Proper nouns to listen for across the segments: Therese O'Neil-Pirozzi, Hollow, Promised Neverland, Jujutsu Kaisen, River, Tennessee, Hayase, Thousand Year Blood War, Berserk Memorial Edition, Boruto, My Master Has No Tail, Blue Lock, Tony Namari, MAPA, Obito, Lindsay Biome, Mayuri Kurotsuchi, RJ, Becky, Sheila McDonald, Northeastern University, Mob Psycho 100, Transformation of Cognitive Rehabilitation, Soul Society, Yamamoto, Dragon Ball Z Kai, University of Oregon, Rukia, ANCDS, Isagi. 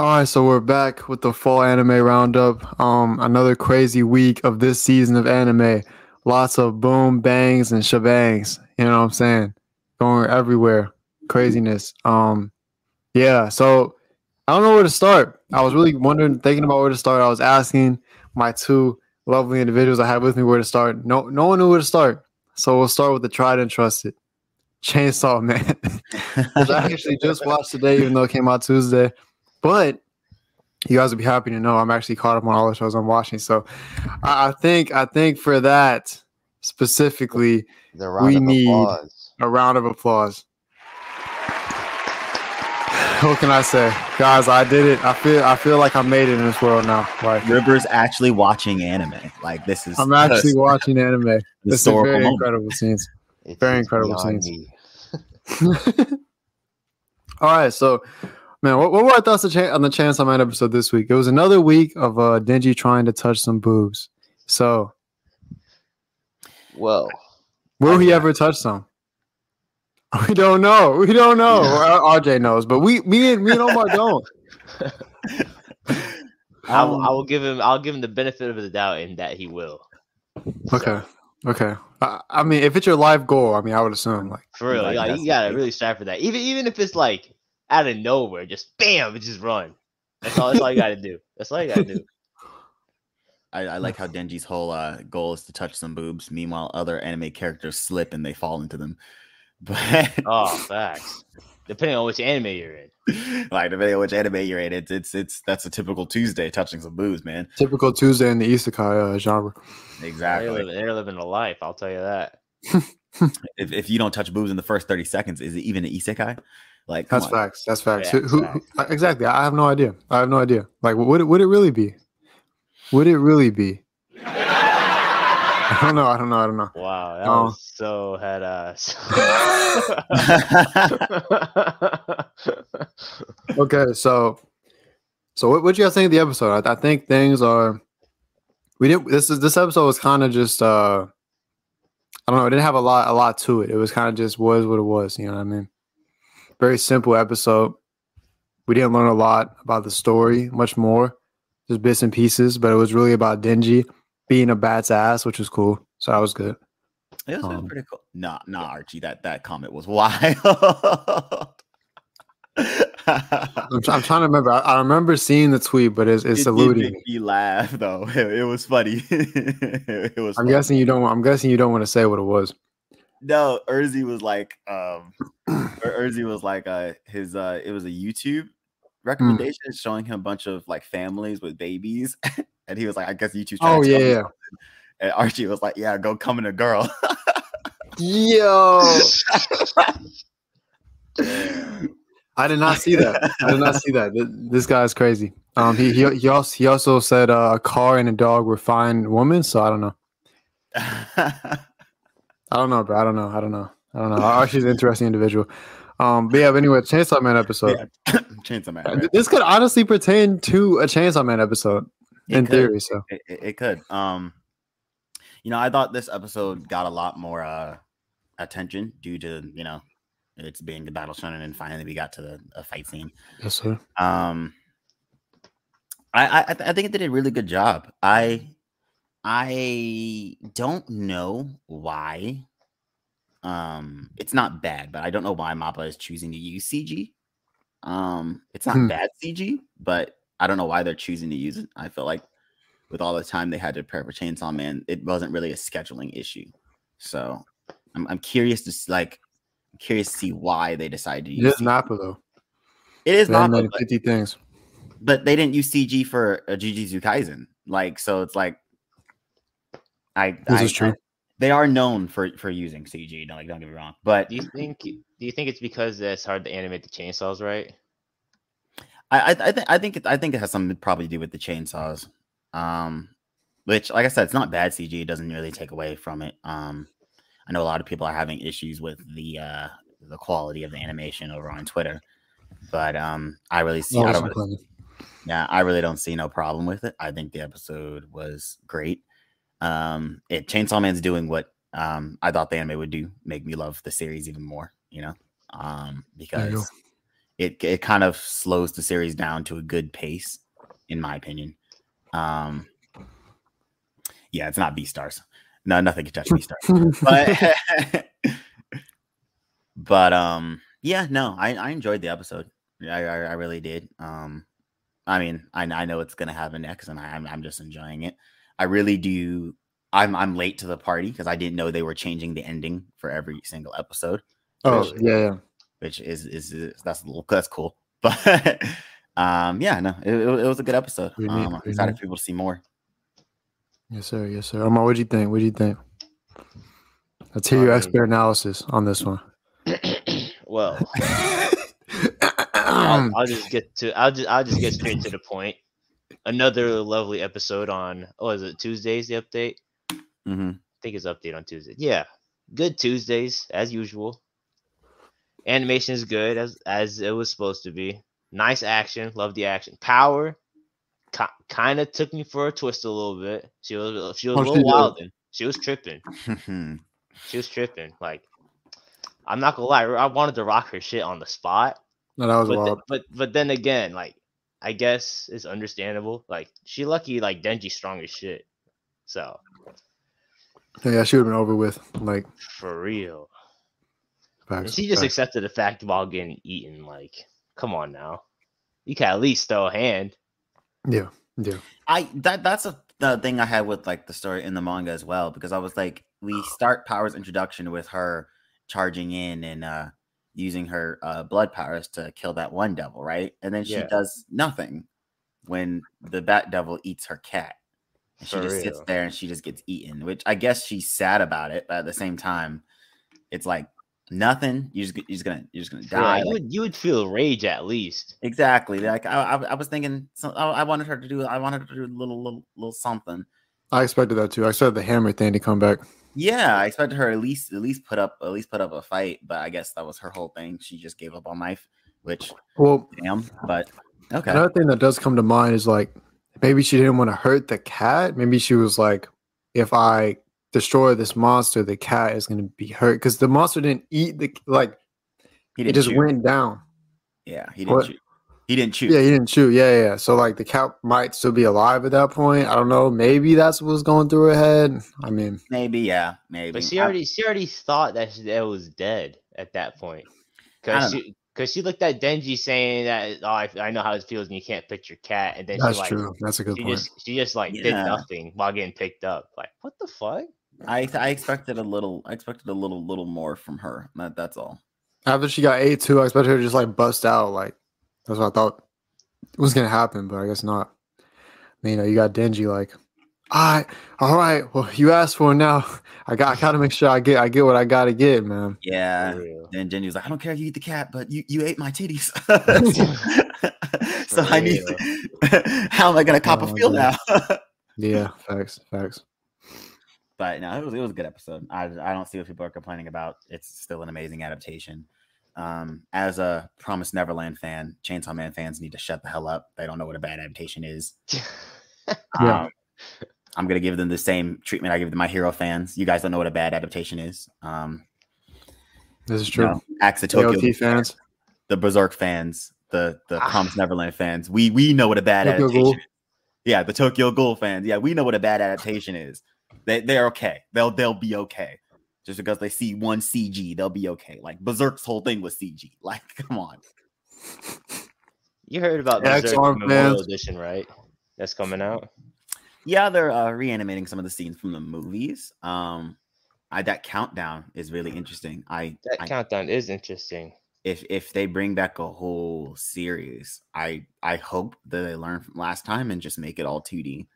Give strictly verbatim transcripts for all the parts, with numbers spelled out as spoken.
Alright, so we're back with the fall anime roundup. Um, another crazy week of this season of anime. Lots of boom, bangs, and shebangs. You know what I'm saying? Going everywhere. Craziness. Um, yeah, so I don't know where to start. I was really wondering, thinking about where to start. I was asking my two lovely individuals I had with me where to start. No, no one knew where to start. So we'll start with the tried and trusted. Chainsaw Man. Which I actually just watched today, even though it came out Tuesday. But you guys will be happy to know I'm actually caught up on all the shows I'm watching. So I think I think for that specifically, we need applause. A round of applause. What can I say? Guys, I did it. I feel I feel like I made it in this world now. Like River's actually watching anime. Like this is I'm actually watching anime. This is very moment. Incredible scenes. It very incredible scenes. All right, so man, what, what were our thoughts on the Chainsaw Man episode this week? It was another week of uh, Denji trying to touch some boobs. So, well, will I mean, he ever touch some? We don't know. We don't know. Yeah. R J knows, but we, me and me and Omar don't. I, will, I will give him. I'll give him the benefit of the doubt in that he will. Okay. So. Okay. I, I mean, if it's your life goal, I mean, I would assume like for real, like, like, you gotta really strive for that. Even even if it's like. Out of nowhere, just bam, just run. That's all. That's all you gotta do. That's all you gotta do. I, I like how Denji's whole uh, goal is to touch some boobs. Meanwhile, other anime characters slip and they fall into them. But oh, facts. Depending on which anime you're in. Like depending on which anime you're in, it's it's it's that's a typical Tuesday touching some boobs, man. Typical Tuesday in the isekai uh, genre. Exactly. They're living, they're living a life. I'll tell you that. if if you don't touch boobs in the first thirty seconds, is it even an isekai? Like that's facts. That's facts. Yeah, who, who, facts. Exactly. I have no idea. I have no idea. Like, would it would it really be? Would it really be? I don't know. I don't know. I don't know. Wow, that um, was so head ass. Okay, so so what what you guys think of the episode? I, I think things are we didn't. This is this episode was kind of just uh, I don't know. It didn't have a lot a lot to it. It was kind of just was what it was. You know what I mean? Very simple episode. We didn't learn a lot about the story, much more, just bits and pieces. But it was really about Denji being a bat's ass, which was cool. So that was good. It was um, pretty cool. Nah, nah, Archie, that that comment was wild. I'm, I'm trying to remember. I, I remember seeing the tweet, but it's it's it eluding me. He laughed though. It, it was funny. it was. I'm funny. guessing you don't. I'm guessing you don't want to say what it was. No, Urzi was like, um, Urzi was like, uh, his, uh, it was a YouTube recommendation mm. showing him a bunch of like families with babies, and he was like, I guess YouTube's trying oh, to yeah, yeah. Something. And Archie was like, yeah, go come in a girl. Yo, I did not see that. I did not see that. This guy is crazy. Um, he he he also, he also said uh, a car and a dog were fine women, so I don't know. I don't know, bro. I don't know. I don't know. I don't know. Archie's an interesting individual. Um, but yeah, but anyway, Chainsaw Man episode. Yeah. Chainsaw Man. Right? This could honestly pertain to a Chainsaw Man episode it in could. theory. So it, it, it could. Um, you know, I thought this episode got a lot more uh, attention due to you know it's being the battle shonen, and finally we got to the a fight scene. Yes, sir. Um, I I, th- I think it did a really good job. I. I don't know why. Um, it's not bad, but I don't know why MAPA is choosing to use C G. Um, it's not hmm. bad C G, but I don't know why they're choosing to use it. I feel like with all the time they had to prepare for Chainsaw Man, it wasn't really a scheduling issue. So I'm, I'm curious to see, like I'm curious to see why they decided to use it. It is MAPA though. It is MAPA. fifty things. But they didn't use C G for a Jujutsu Kaisen. Like so, it's like. I, this I, is true. I, they are known for, for using C G. Don't like, don't get me wrong. But do you think do you think it's because it's hard to animate the chainsaws, right? I I, th- I think I think it, I think it has something to probably do with the chainsaws. Um, which, like I said, it's not bad C G. It doesn't really take away from it. Um, I know a lot of people are having issues with the uh, the quality of the animation over on Twitter, but um, I really see. No, I don't really, yeah, I really don't see no problem with it. I think the episode was great. Um, it Chainsaw Man's doing what um I thought the anime would do, make me love the series even more, you know, um, because you it it kind of slows the series down to a good pace, in my opinion. Um, yeah, it's not B-Stars. No, nothing can touch B-Stars. but but um, yeah, no, I, I enjoyed the episode. I, I, I really did. Um, I mean, I, I know it's gonna happen next, and I, I'm I'm just enjoying it. I really do. I'm I'm late to the party because I didn't know they were changing the ending for every single episode. Oh which, yeah, yeah, which is, is is that's a little that's cool. But um, yeah, no, it, it was a good episode. Need, um, I'm excited need. for people to see more. Yes, sir. Yes, sir. Omar, what do you think? What do you think? Let's hear um, your expert analysis on this one. Well, I'll, I'll just get to I'll just I'll just get straight to the point. Another lovely episode on oh is it Tuesdays the update? Mm-hmm. I think it's update on Tuesday. Yeah, good Tuesdays as usual. Animation is good as as it was supposed to be. Nice action, love the action. Power kind of took me for a twist a little bit. She was she was oh, a little wild. She was tripping. she was tripping. Like I'm not gonna lie, I wanted to rock her shit on the spot. No, that was but wild. Th but but then again, like I guess it's understandable. Like she lucky, like Denji's strong as shit. So yeah, she would have been over with. Like for real. Facts, she just facts. accepted the fact of all getting eaten. Like, come on now, you can at least throw a hand. Yeah, yeah. I that that's a the thing I had with like the story in the manga as well, because I was like, we start Power's introduction with her charging in and uh using her uh blood powers to kill that one devil, right? And then she yeah. does nothing when the bat devil eats her cat. And she For just real. sits there and she just gets eaten, which I guess she's sad about it, but at the same time, it's like nothing. You're just, you're just gonna you're just gonna die. Yeah, you, like, would, you would feel rage at least. Exactly. Like I, I, I was thinking, so I wanted her to do. I wanted her to do a little little little something. I expected that too. I expected the hammer thing to come back. Yeah, I expected her at least at least put up at least put up a fight, but I guess that was her whole thing. She just gave up on life, which well, damn. But okay. Another thing that does come to mind is like maybe she didn't want to hurt the cat. Maybe she was like, if I destroy this monster, the cat is going to be hurt because the monster didn't eat the like. He didn't it just chew. went down. Yeah, he didn't. But, chew. He didn't chew. Yeah, he didn't chew. Yeah, yeah. So like the cat might still be alive at that point. I don't know. Maybe that's what's going through her head. I mean, maybe yeah, maybe. But she already, I, she already thought that she, it was dead at that point, because she, because she looked at Denji saying that, oh, I, I know how it feels, and you can't pick your cat, and then that's she like, true. That's a good she point. Just, she just like yeah. did nothing while getting picked up. Like, what the fuck? I I expected a little. I expected a little, little more from her. That that's all. After she got A two, I expected her to just like bust out like. That's what I thought was gonna happen, but I guess not. You know, you got Denji like, I all right. Well, you asked for it now. I got I gotta make sure I get I get what I gotta get, man. Yeah. And Denji was like, I don't care if you eat the cat, but you, you ate my titties. so I need how am I gonna cop oh, a feel now? yeah, facts, facts. But no, it was it was a good episode. I I don't see what people are complaining about. It's still an amazing adaptation. Um, as a Promised Neverland fan, Chainsaw Man fans need to shut the hell up. They don't know what a bad adaptation is. yeah. um, I'm going to give them the same treatment I give to My Hero fans. You guys don't know what a bad adaptation is. Um, this is true. You know, Axe of Tokyo fans, fans, the Berserk fans, the, the Promised Neverland fans. We, we know what a bad Tokyo adaptation Ghoul. is. Yeah, the Tokyo Ghoul fans. Yeah, we know what a bad adaptation is. They, they're okay. They'll, they'll be okay. Just because they see one C G, they'll be okay. Like Berserk's whole thing was C G. Like, come on. You heard about Berserk Memorial Edition, right? That's coming out. Yeah, they're uh, reanimating some of the scenes from the movies. Um, I, that countdown is really interesting. I that I, countdown is interesting. If if they bring back a whole series, I I hope that they learn from last time and just make it all two D.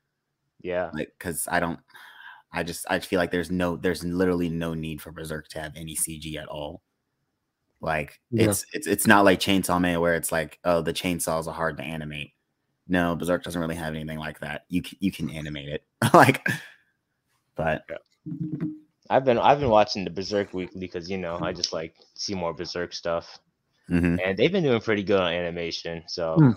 Yeah, like because I don't. I just I feel like there's no there's literally no need for Berserk to have any C G at all. Like yeah. it's it's it's not like Chainsaw Man where it's like, oh, the chainsaws are hard to animate. No, Berserk doesn't really have anything like that. You can, you can animate it. like but I've been I've been watching the Berserk Weekly cuz you know, I just like see more Berserk stuff. Mm-hmm. And they've been doing pretty good on animation, so mm.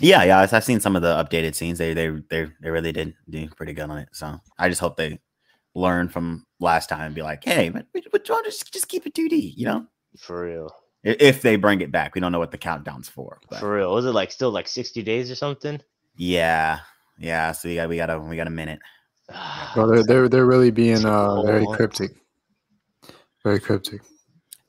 Yeah, yeah, I've seen some of the updated scenes. They they they they really did do pretty good on it. So, I just hope they learn from last time and be like, hey, but, but just just keep it two D, you know? For real. If they bring it back, we don't know what the countdown's for. But. For real, was it like still like sixty days or something? Yeah, yeah. So we got we got a we got a minute. Well, they're they're they're really being uh, very cryptic, very cryptic.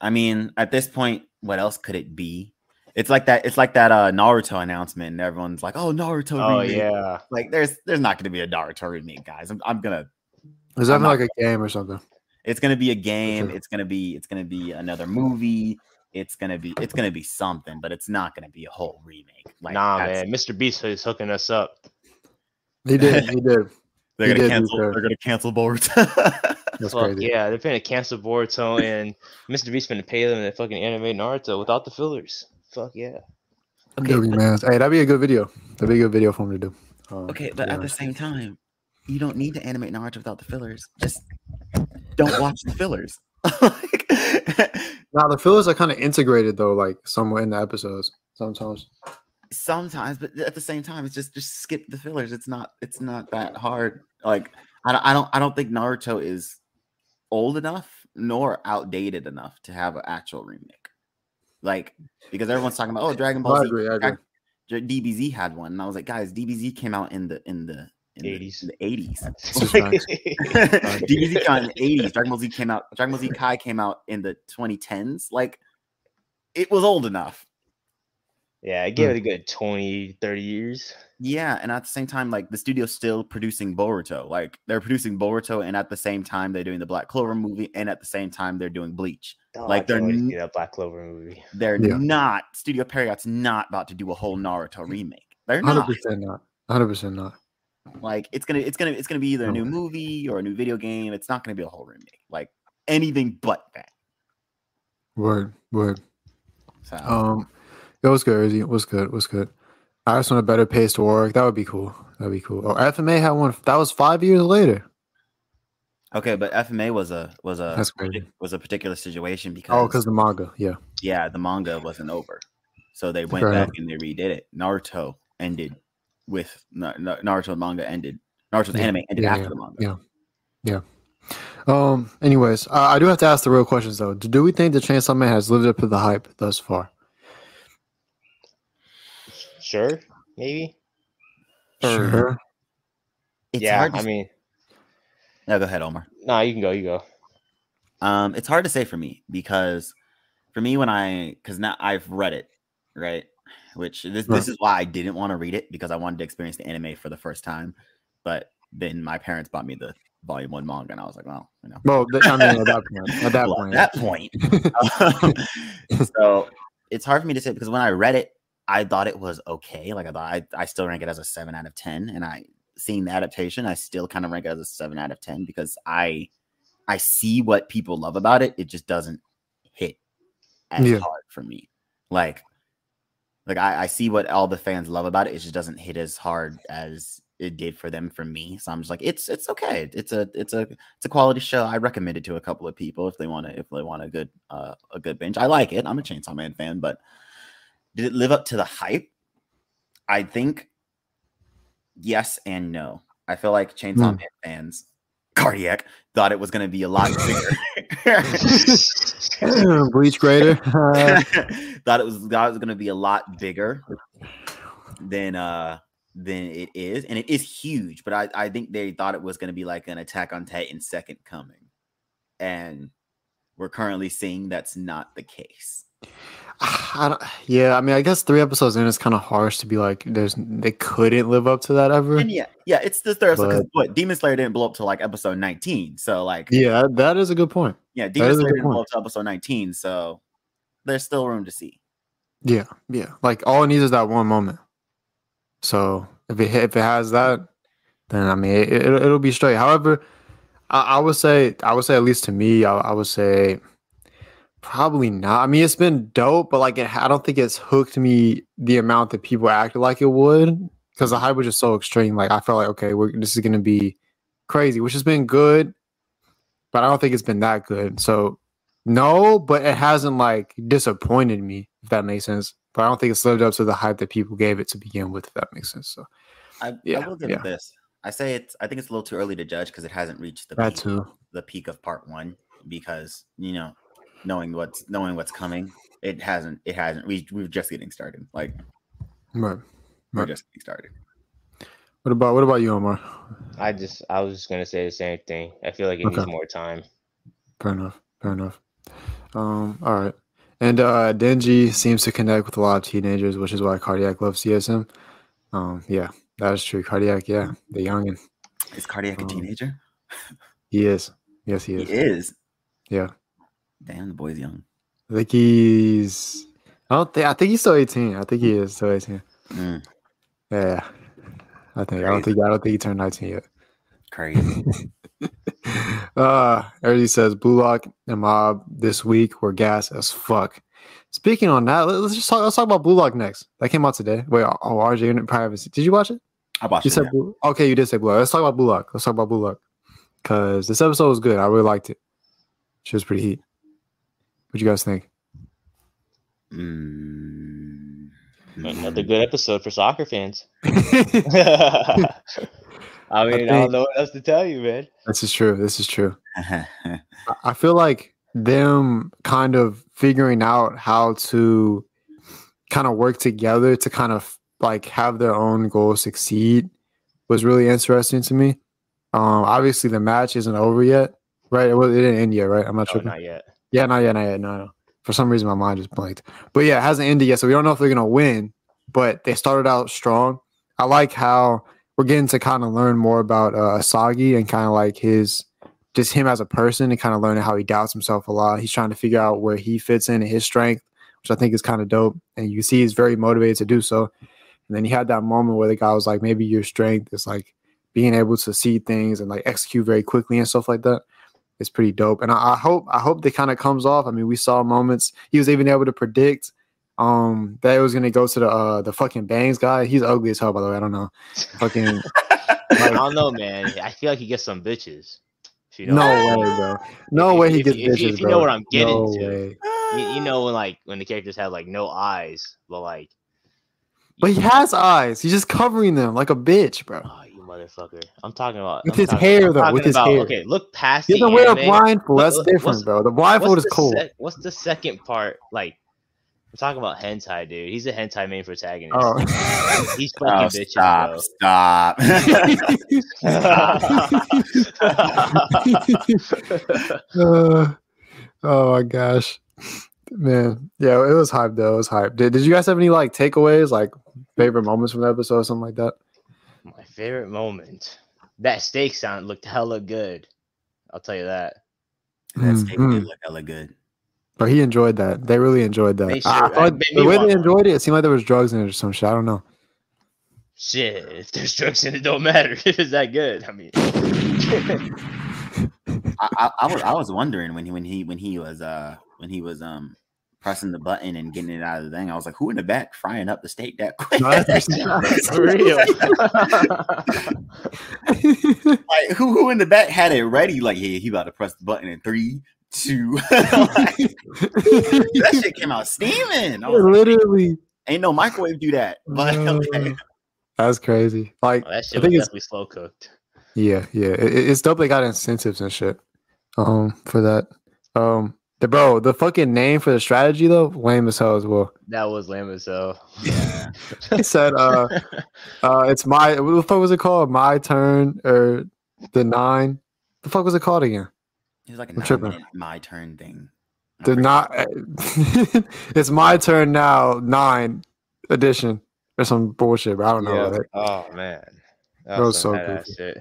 I mean, at this point, what else could it be? It's like that. It's like that uh, Naruto announcement, and everyone's like, "Oh, Naruto!" Oh remake. Yeah. Like, there's there's not going to be a Naruto remake, guys. I'm I'm gonna. Is that like a game or something? It's gonna be a game. It's gonna be it's gonna be another movie. It's gonna be it's gonna be something, but it's not gonna be a whole remake. Like, nah, man, Mister Beast is hooking us up. He did. He did. They're he gonna did, cancel. They're gonna cancel Boruto. That's well, crazy. Yeah, they're gonna cancel Boruto, and Mister Beast gonna pay them to fucking animate Naruto without the fillers. Fuck yeah. Okay, but, man. Hey, that'd be a good video. That'd be a good video for him to do. Um, okay, but yeah. At the same time, you don't need to animate Naruto without the fillers. Just don't watch the fillers. Like, now the fillers are kind of integrated though, like somewhere in the episodes sometimes. Sometimes, but at the same time, it's just just skip the fillers. It's not it's not that hard. Like I don't I don't I don't think Naruto is old enough nor outdated enough to have an actual remake. Like because everyone's talking about oh Dragon Ball Z, D B Z had one, and I was like, guys, D B Z came out in the in the. eighties, the eighties. D B Z came out in the eighties. Dragon Ball Z came out. Dragon Ball Z Kai came out in the twenty tens. Like, it was old enough. Yeah, I gave it a good twenty, thirty years. Yeah, and at the same time, like the studio's still producing Boruto. Like they're producing Boruto, and at the same time they're doing the Black Clover movie, and at the same time they're doing Bleach. Oh, like they're n- a Black Clover movie. They're yeah. not. Studio Periot's not about to do a whole Naruto remake. They're not. one hundred percent not. one hundred percent not. Like it's gonna, it's gonna, it's gonna be either a new movie or a new video game. It's not gonna be a whole remake, like anything but that. Word, word. So. Um, it was good, Izzy. It was good. It was good. I just want a better pace to work. That would be cool. That'd be cool. Oh, F M A had one. That was five years later. Okay, but F M A was a was a That's crazy. was a particular situation because oh, because the manga, yeah, yeah, the manga wasn't over, so they went Fair back enough. and they redid it. Naruto ended. With Naruto manga ended, Naruto's yeah, anime ended yeah, after yeah, the manga. Yeah, yeah. Um. Anyways, I, I do have to ask the real questions though. Do, do we think the Chainsaw Man has lived up to the hype thus far? Sure, maybe. Sure. It's yeah, hard to I mean. No, go ahead, Omar. No, you can go. You go. Um, it's hard to say for me because, for me, when I because now I've read it, right. Which this this is why I didn't want to read it because I wanted to experience the anime for the first time, but then my parents bought me the volume one manga and I was like, well, you know. Well, I mean, at that point, at that well, point, at that point. um, so it's hard for me to say because when I read it, I thought it was okay. Like I thought I I still rank it as a seven out of ten, and I seeing the adaptation, I still kind of rank it as a seven out of ten because I I see what people love about it. It just doesn't hit as yeah. hard for me, like. Like I, I see what all the fans love about it. It just doesn't hit as hard as it did for them for me. So I'm just like, it's it's okay. It's a it's a it's a quality show. I recommend it to a couple of people if they want to if they want a good uh, a good binge. I like it. I'm a Chainsaw Man fan, but did it live up to the hype? I think yes and no. I feel like Chainsaw mm. Man fans, Cardiac, thought it was going to be a lot bigger. Bleach greater. thought it was thought it was gonna be a lot bigger than uh than it is, and it is huge. But I, I think they thought it was gonna be like an Attack on Titan second coming, and we're currently seeing that's not the case. I don't, yeah, I mean, I guess three episodes in, it's kind of harsh to be like, there's they couldn't live up to that ever. And yeah, yeah, it's the third episode. What Demon Slayer didn't blow up to like episode nineteen, so like, yeah, that is a good point. Yeah, Demon Slayer didn't blow up to episode nineteen, so there's still room to see. Yeah, yeah, like all it needs is that one moment. So if it if it has that, then I mean, it, it it'll be straight. However, I, I would say I would say at least to me, I, I would say. Probably not. I mean, it's been dope, but like, it, I don't think it's hooked me the amount that people acted like it would because the hype was just so extreme. Like, I felt like, okay, we're, this is going to be crazy, which has been good, but I don't think it's been that good. So, no, but it hasn't like disappointed me, if that makes sense. But I don't think it's lived up to the hype that people gave it to begin with, if that makes sense. So, I, yeah, I will give yeah. it this. I say it's, I think it's a little too early to judge because it hasn't reached the peak, the peak of part one because, you know, knowing what's knowing what's coming. It hasn't. It hasn't. We we're just getting started. Like, right. right. We're just getting started. What about what about you, Omar? I just I was just gonna say the same thing. I feel like it okay. needs more time. Fair enough. Fair enough. Um. All right. And uh, Denji seems to connect with a lot of teenagers, which is why Cardiac loves C S M. Um. Yeah, that is true. Cardiac. Yeah, the youngin. Is Cardiac um, a teenager? He is. Yes, he is. He is. Yeah. Damn, the boy's young. I think he's. I don't think. I think he's still eighteen. I think he is still eighteen. Mm. Yeah. I think. Crazy. I don't think. I don't think he turned nineteen yet. Crazy. uh, Erdy says Blue Lock and Mob this week were gas as fuck. Speaking on that, let's just talk. Let's talk about Blue Lock next. That came out today. Wait, oh, R J Privacy. Did you watch it? I watched you it. Said yeah. Blue, okay, you did say Blue Lock. Let's talk about Blue Lock. Let's talk about Blue Lock because this episode was good. I really liked it. She was pretty heat. What do you guys think? Mm. Another good episode for soccer fans. I mean, I, think, I don't know what else to tell you, man. This is true. This is true. I feel like them kind of figuring out how to kind of work together to kind of like have their own goals succeed was really interesting to me. Um, obviously, the match isn't over yet, right? It, was, it didn't end yet, right? I'm not sure. No, not yet. Yeah, not yet, not yet. No, no. For some reason, my mind just blanked. But yeah, it hasn't ended yet, so we don't know if they're going to win. But they started out strong. I like how we're getting to kind of learn more about uh, Isagi and kind of like his, just him as a person and kind of learning how he doubts himself a lot. He's trying to figure out where he fits in and his strength, which I think is kind of dope. And you can see he's very motivated to do so. And then he had that moment where the guy was like, maybe your strength is like being able to see things and like execute very quickly and stuff like that. It's pretty dope. And I, I hope I hope that kind of comes off. I mean, we saw moments. He was even able to predict um, that it was going to go to the uh, the fucking Bangs guy. He's ugly as hell, by the way. I don't know. Fucking, like, I don't know, man. I feel like he gets some bitches. You know? No way, bro. No if, way he if, gets if, bitches, If you bro. know what I'm getting no to. You, you know when, like, when the characters have, like, no eyes, but, like. But he has eyes. He's just covering them like a bitch, bro. Motherfucker, I'm talking about with I'm his talking, hair though. With his about, hair, okay. Look past. He doesn't wear a blindfold. That's look, look, different, bro. The blindfold is the cool. Sec, what's the second part? Like, I'm talking about hentai, dude. He's a hentai main protagonist. Oh. He's fucking oh, bitching, stop, bro. Stop. stop. uh, oh my gosh, man. Yeah, it was hype though. It was hype. Did Did you guys have any like takeaways, like favorite moments from the episode, or something like that? My favorite moment. That steak sound looked hella good. I'll tell you that. That steak mm-hmm. did look hella good. But he enjoyed that. They really enjoyed that. They sure, I, I, I, the way they enjoyed it, it seemed like there was drugs in it or some shit. I don't know. Shit, if there's drugs in it, don't matter. If it's that good, I mean. I, I, I was I was wondering when he when he when he was uh when he was um. pressing the button and getting it out of the thing. I was like, who in the back frying up the steak that quick? No, that's real. Like, who who in the back had it ready? Like, yeah, he about to press the button in three, two. Like, that shit came out steaming. I was like, literally. Ain't no microwave do that. But no. That's crazy. Like, oh, that shit I think was definitely slow cooked. Yeah, yeah. It, it's dope they got incentives and shit um, for that. Um, The bro, the fucking name for the strategy though, lame as hell as well. That was lame as hell. Yeah. He said, "Uh, uh, it's my what the fuck was it called? My turn or the nine? The fuck was it called again?" He's like, "I'm tripping." My turn thing. The not. It's my turn now. Nine edition or some bullshit. But I don't know. Yeah. Like, oh man, that, that was, was so goofy.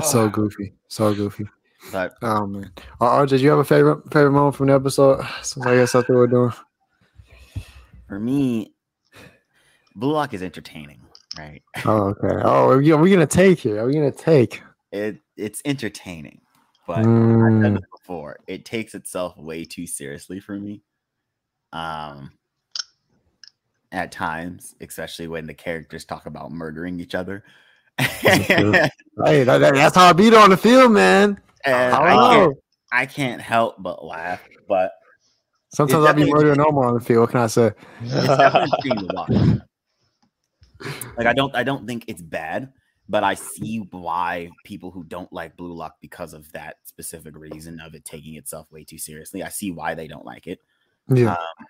Oh, so goofy. So goofy. But, oh man, R J, did you have a favorite favorite moment from the episode? Since I guess that's what we're doing. For me, Blue Lock is entertaining, right? Oh okay. Oh, yeah, we're gonna take it. Are we gonna take it? It's entertaining, but mm. I've done it before. It takes itself way too seriously for me. Um, at times, especially when the characters talk about murdering each other. Hey, that, that, that's how I beat on the field, man. And oh. I, can't, I can't help but laugh, but sometimes I'll be murdering Omar on the field. What can I say? It's definitely a lot. Like I don't, I don't think it's bad. But I see why people who don't like Blue Lock, because of that specific reason of it taking itself way too seriously, I see why they don't like it. Yeah. Um,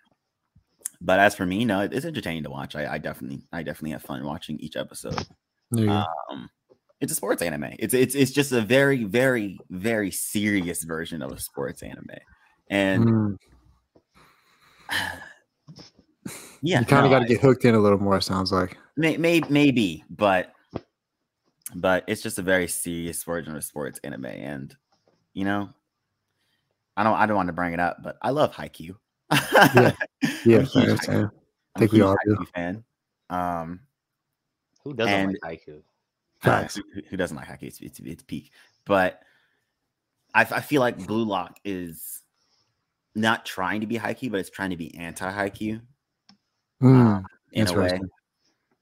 but as for me, no, it's entertaining to watch. I, I definitely, I definitely have fun watching each episode. Yeah. Um, it's a sports anime. It's it's it's just a very, very, very serious version of a sports anime, and mm. yeah, you kind of no, got to get hooked in a little more. It sounds like may, may, maybe, but but it's just a very serious version of sports anime, and you know, I don't I don't want to bring it up, but I love Haikyuu. yeah, yeah, I'm I understand. I think we all do. Fan. Um, who doesn't and, like Haikyuu? Uh, who, who doesn't like Haikyuu? It's, it's, it's peak. But I, I feel like Blue Lock is not trying to be Haikyuu, but it's trying to be anti-Haikyuu. Mm, um, in a way,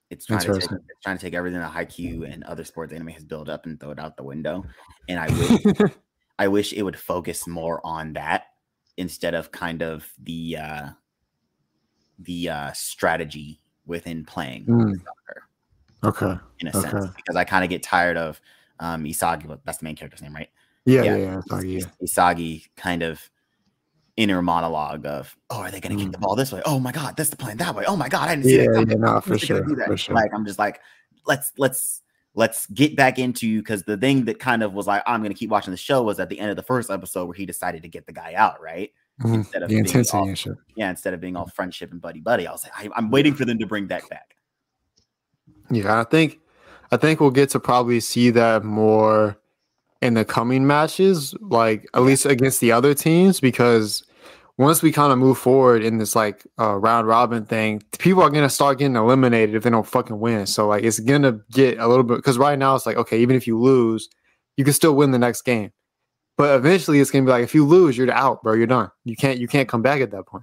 it's trying, to take, it's trying to take everything that Haikyuu and other sports anime has built up and throw it out the window. And I wish, I wish it would focus more on that, instead of kind of the uh, the uh, strategy within playing mm. soccer. Okay. In a okay. sense. Because I kind of get tired of um, Isagi. That's the main character's name, right? Yeah, yeah, yeah. Isagi, yeah. Isagi kind of inner monologue of, oh, are they going to mm. kick the ball this way? Oh, my God, that's the plan that way. Oh, my God, I didn't yeah, see that. Yeah, no, for sure, for sure. Like, I'm just like, let's, let's, let's get back into, because the thing that kind of was like, I'm going to keep watching the show was at the end of the first episode where he decided to get the guy out, right? Mm-hmm. Instead of the intensity all, and shit. Yeah, instead of being all friendship and buddy-buddy. I was like, I, I'm waiting for them to bring that back. Yeah, I think I think we'll get to probably see that more in the coming matches, like at least against the other teams, because once we kind of move forward in this like uh, round robin thing, people are going to start getting eliminated if they don't fucking win. So like it's going to get a little bit, because right now it's like, okay, even if you lose, you can still win the next game. But eventually it's going to be like, if you lose, you're out, bro. You're done. You can't you can't come back at that point.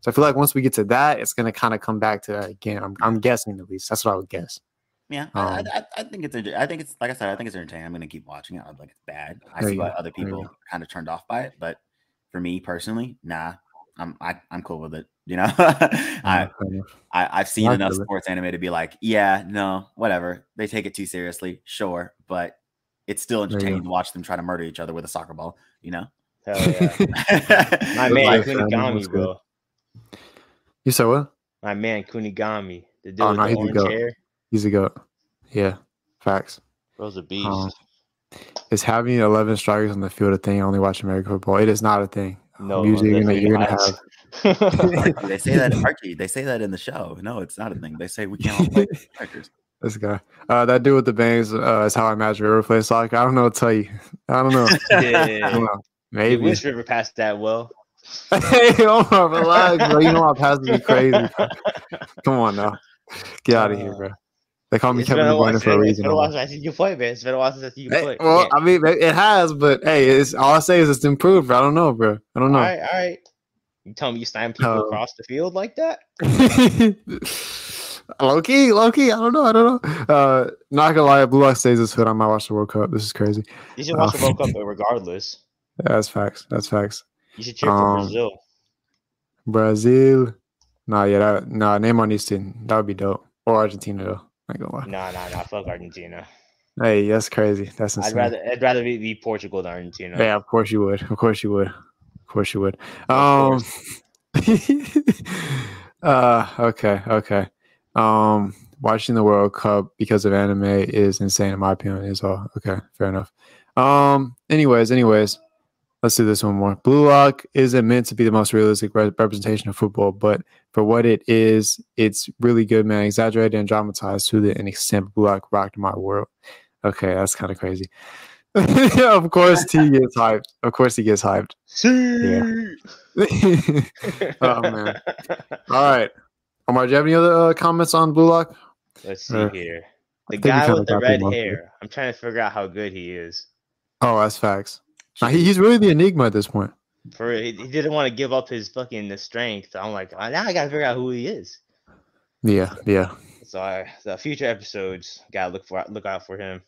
So I feel like once we get to that, it's going to kind of come back to that again. I'm, I'm guessing, at least. That's what I would guess. Yeah, um, I, I, I think it's I think it's like I said, I think it's entertaining. I'm going to keep watching it. I'm like, it's bad. I see why other people kind of turned off by it, but for me personally, nah, I'm I, I'm cool with it. You know, I, I I've seen enough sports anime to be like, yeah, no, whatever. They take it too seriously, sure, but it's still entertaining to watch them try to murder each other with a soccer ball. You know, hell yeah. My man Kunigami, bro. You said what? My man Kunigami, the dude oh, with no, the orange hair. He's a goat. Yeah, facts. Bro's a beast. Um, Is having eleven strikers on the field a thing? Only watch American football. It is not a thing. No, usually no, you're gonna have. They say that in Archie. They say that in the show. No, it's not a thing. They say we can't all play strikers. This guy, uh, that dude with the bangs, uh, is how I imagine River plays soccer. I don't know what to tell you. I don't know. Yeah, I don't know. Maybe we wish River passed that well. Hey, hold on, relax, bro. You know my passes be crazy. Come on now, get out of here, bro. They call me Kevin Warner for a reason. It's been a while since I see you play, man. It's been a while since I see you play. Well, yeah. I mean, it has, but hey, it's all I say is it's improved. Bro. I don't know, bro. I don't know. All right, all right. You tell me you slam people um, across the field like that? Low key, low key. I don't know. I don't know. Uh, not gonna lie, Blue Lock stays this hood. I might watch the World Cup. This is crazy. You should watch uh, the World Cup, but regardless. That's facts. That's facts. You should cheer um, for Brazil. Brazil. Nah, yeah, that, nah. Neymar needs to. That would be dope. Or Argentina, though. I gonna lie. Nah, nah, nah. Fuck Argentina. Hey, that's crazy. That's insane. I'd rather, I'd rather be, be Portugal than Argentina. Yeah, of course you would. Of course you would. Of course you would. Um. uh. Okay. Okay. Um. Watching the World Cup because of anime is insane, in my opinion. Is all okay. Fair enough. Um. Anyways. Anyways. Let's do this one more. Blue Lock isn't meant to be the most realistic re- representation of football, but for what it is, it's really good, man. Exaggerated and dramatized to the an extent Blue Lock rocked my world. Okay, that's kind of crazy. Of course, T gets hyped. Of course, he gets hyped. Yeah. Oh, man. All right. Omar, do you have any other uh, comments on Blue Lock? Let's see uh, here. The guy with the red hair. I'm trying to figure out how good he is. Oh, that's facts. Nah, he, he's really the enigma at this point. For he, he didn't want to give up his fucking the strength. I'm like, now I gotta figure out who he is. Yeah, yeah. So I, the future episodes gotta look for look out for him.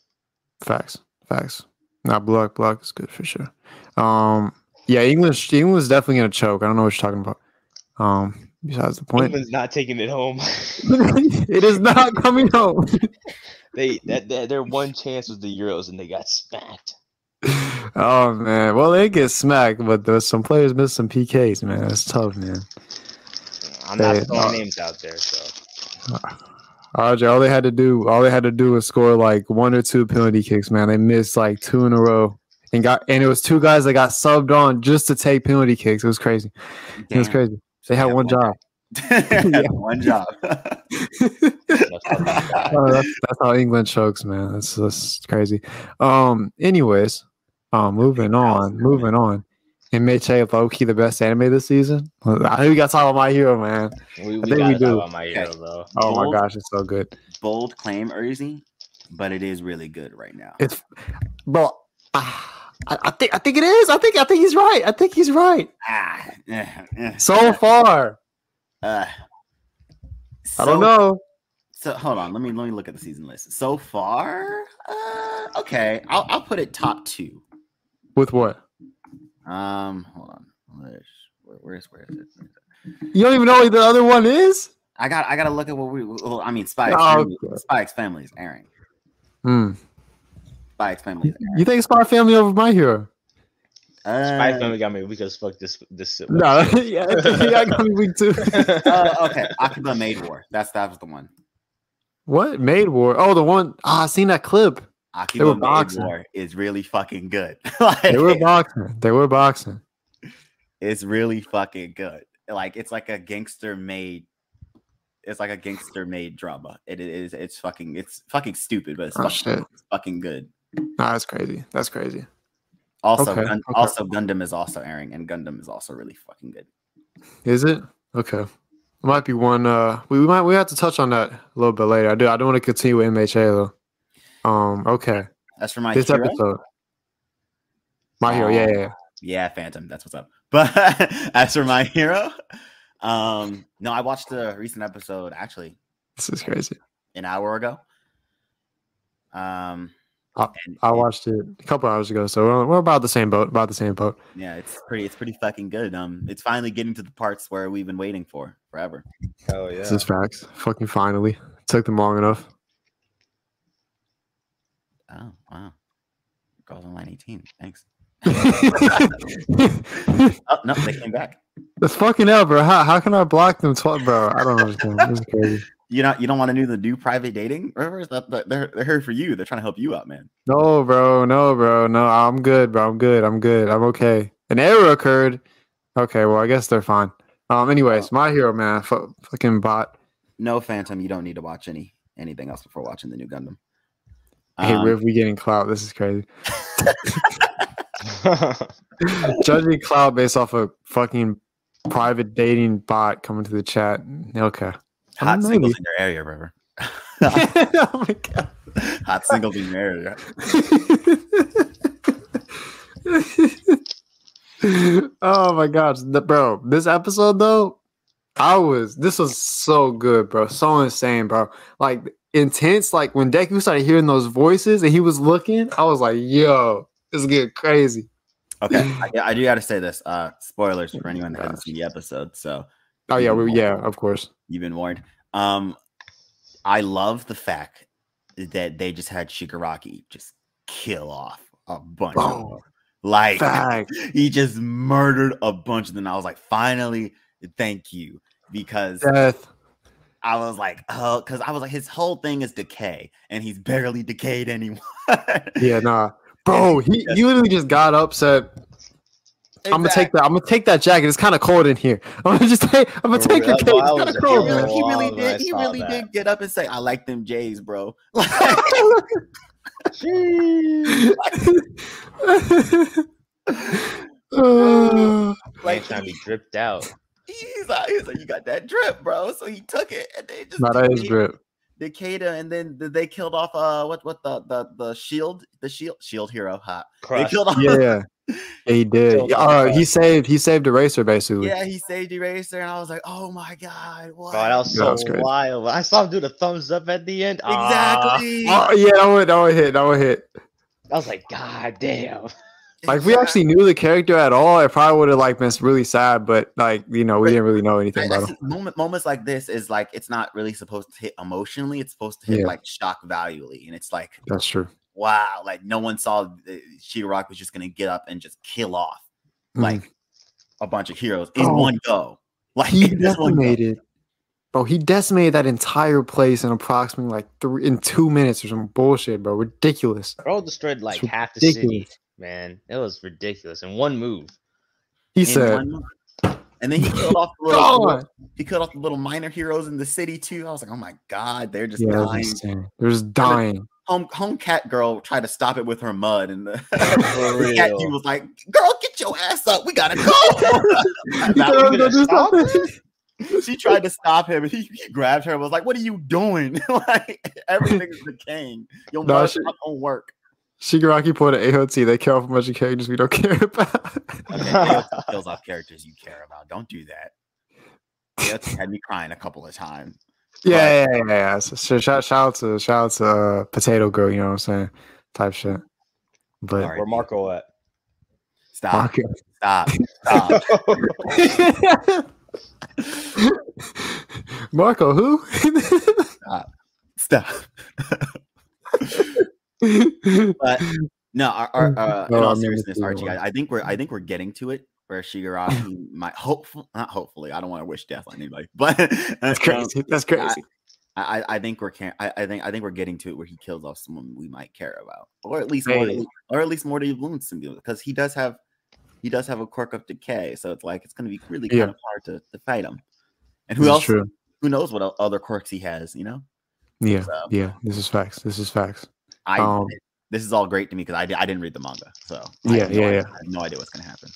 Facts, facts. Not block, block is good for sure. Um, yeah, England's England's definitely gonna choke. I don't know what you're talking about. Um, besides the point, England's not taking it home. It is not coming home. They that, that their one chance was the Euros, and they got smacked. Oh man, well they get smacked, but there's some players miss some P Ks, man. That's tough, man. I'm not throwing names out there, so. R J, all they had to do, all they had to do was score like one or two penalty kicks, man. They missed like two in a row, and got and it was two guys that got subbed on just to take penalty kicks. It was crazy. Damn. It was crazy. They had, had one, one job. Yeah, one job. Oh, that's, that's how England chokes, man. That's that's crazy. Um, anyways, um, moving on, moving on. And M H A Loki, the best anime this season. I think we got to talk about My Hero, man. We, we I think we do. Talk about My Hero, though. Oh bold, my gosh, it's so good. Bold claim, Urzy, but it is really good right now. It's, bro. Ah. I, I think I think it is. I think I think he's right. I think he's right. Ah, eh, eh. So far, uh, so, I don't know. So hold on. Let me let me look at the season list. So far, uh, okay. I'll I'll put it top two. With what? Um, hold on. Where's where's where is it? You don't even know what the other one is. I got I got to look at what we. Well, I mean, Spy X oh, Family. Okay. Spy X Family is airing. Hmm. Spy X Family. You think Spy Family over My Hero? Uh, Spy Family got me weak as fuck this. this no, yeah, I got me weak too. uh, okay, Akiba Maid War. That's that was the one. What Maid War? Oh, the one. Ah, oh, I seen that clip. Akiba they were Maid boxing. War is really fucking good. Like, they were boxing. They were boxing. It's really fucking good. Like it's like a gangster made. It's like a gangster made drama. It is. It, it's fucking. It's fucking stupid, but it's, oh, fucking, it's fucking good. Nah, that's crazy. That's crazy. Also, okay, Gun- okay. also Gundam is also airing, and Gundam is also really fucking good. Is it? Okay. Might be one. Uh, we, we might we have to touch on that a little bit later. I do. I don't want to continue with M H A though. Um. Okay. That's for my this hero? episode. My hero. Um, yeah, yeah. Yeah. Yeah. Phantom. That's what's up. But as for My Hero, um, no, I watched a recent episode actually. This is crazy. An hour ago. Um. I, I watched it a couple hours ago, so we're, we're about the same boat. About the same boat. Yeah, it's pretty. It's pretty fucking good. Um, it's finally getting to the parts where we've been waiting for forever. Oh yeah, this is facts. Fucking finally, it took them long enough. Oh wow, girls on line eighteen. Thanks. Oh no, they came back. The fucking hell, bro. How how can I block them, tw- bro? I don't understand. This is crazy. You know, you don't want to do the new private dating. They're, they're here for you. They're trying to help you out, man. No, bro. No, bro. No, I'm good, bro. I'm good. I'm good. I'm okay. An error occurred. Okay, well, I guess they're fine. Um. Anyways, My Hero, man. F- fucking bot. No, Phantom. You don't need to watch any anything else before watching the new Gundam. Hey, um, Riv, we getting clout. This is crazy. Judging clout based off a fucking private dating bot coming to the chat. Okay. Hot singles in your area, River. Oh my god! Hot singles in your area. Oh my gosh, the, bro! This episode though, I was this was so good, bro. So insane, bro. Like intense. Like when Deku started hearing those voices and he was looking, I was like, "Yo, this is getting crazy." Okay, I, I do got to say this. Uh, spoilers for anyone that hasn't seen the episode. So. Oh yeah, we, yeah, of course. You've been warned. Um, I love the fact that they just had Shigaraki just kill off a bunch. Oh, of them. Like fact. He just murdered a bunch of them. I was like, finally, thank you, because death. I was like, oh, because I was like, his whole thing is decay, and he's barely decayed anyone. Yeah, nah, bro, he, he literally just got upset. Exactly. I'm gonna take that. I'm gonna take that jacket. It's kind of cold in here. I'm gonna just take. I'm gonna take your cake. It's kind of cold. Really, he really did. He really that. did get up and say, "I like them J's, bro." Like, uh, like trying to be dripped out. He's like, he's like, "You got that drip, bro." So he took it, and they just. Not that is drip. Decatur, and then they killed off uh what what the the, the shield the shield shield hero hot. Huh? They killed off. Yeah. yeah. He did. Uh, he saved. He saved Eraser, basically. Yeah, he saved Eraser, and I was like, "Oh my god, what?" God, that was so that was wild. I saw him do the thumbs up at the end. Exactly. Uh, oh yeah, that would, that would hit. That would hit. I was like, "God damn." Like, if we actually knew the character at all, it probably would have like been really sad. But like, you know, we but, didn't really know anything about him. Moment, moments like this is like, it's not really supposed to hit emotionally. It's supposed to hit yeah. like shock valuely, and it's like that's true. Wow, like no one saw Shirok was just gonna get up and just kill off like mm. a bunch of heroes in oh, one go. Like he decimated, bro. He decimated that entire place in approximately like three in two minutes or some bullshit, bro. Ridiculous. Bro destroyed like it's half ridiculous. The city. Man, it was ridiculous in one move. He in said, and then he cut off the little, he cut off the little minor heroes in the city too. I was like, oh my god, they're just yeah, dying. They're just dying. Home, home cat girl tried to stop it with her mud, and the, the cat dude was like, "Girl, get your ass up, we gotta go." Now, we stop it? She tried to stop him, and he, he grabbed her and was like, "What are you doing? Like everything's decaying. Your no, mud won't work." Shigaraki pulled an A O T. They kill off a bunch of characters we don't care about. Okay, kills off characters you care about. Don't do that. A O T had me crying a couple of times. Yeah, yeah, yeah, yeah. So shout, shout out to shout out to uh, Potato Girl. You know what I'm saying? Type shit. But right, where Marco at? Stop! Marco. Stop! Stop! Marco, who? Stop! Stop! But no, our, our, uh, no, in all seriousness, R G, I, I think we're I think we're getting to it where Shigaraki might hopefully not hopefully I don't want to wish death on anybody, but that's crazy. That's crazy. I, I, I think we're can I, I think I think we're getting to it where he kills off someone we might care about, or at least hey. more, or at least more to wound some people, because he does have he does have a quirk of decay, so it's like it's going to be really yeah. kind of hard to, to fight him. And who this else? True. Who knows what other quirks he has? You know? Yeah, so, yeah. This is facts. This is facts. I um, this is all great to me because I, I didn't read the manga, so yeah, I no yeah, idea, yeah. I have no idea what's gonna happen.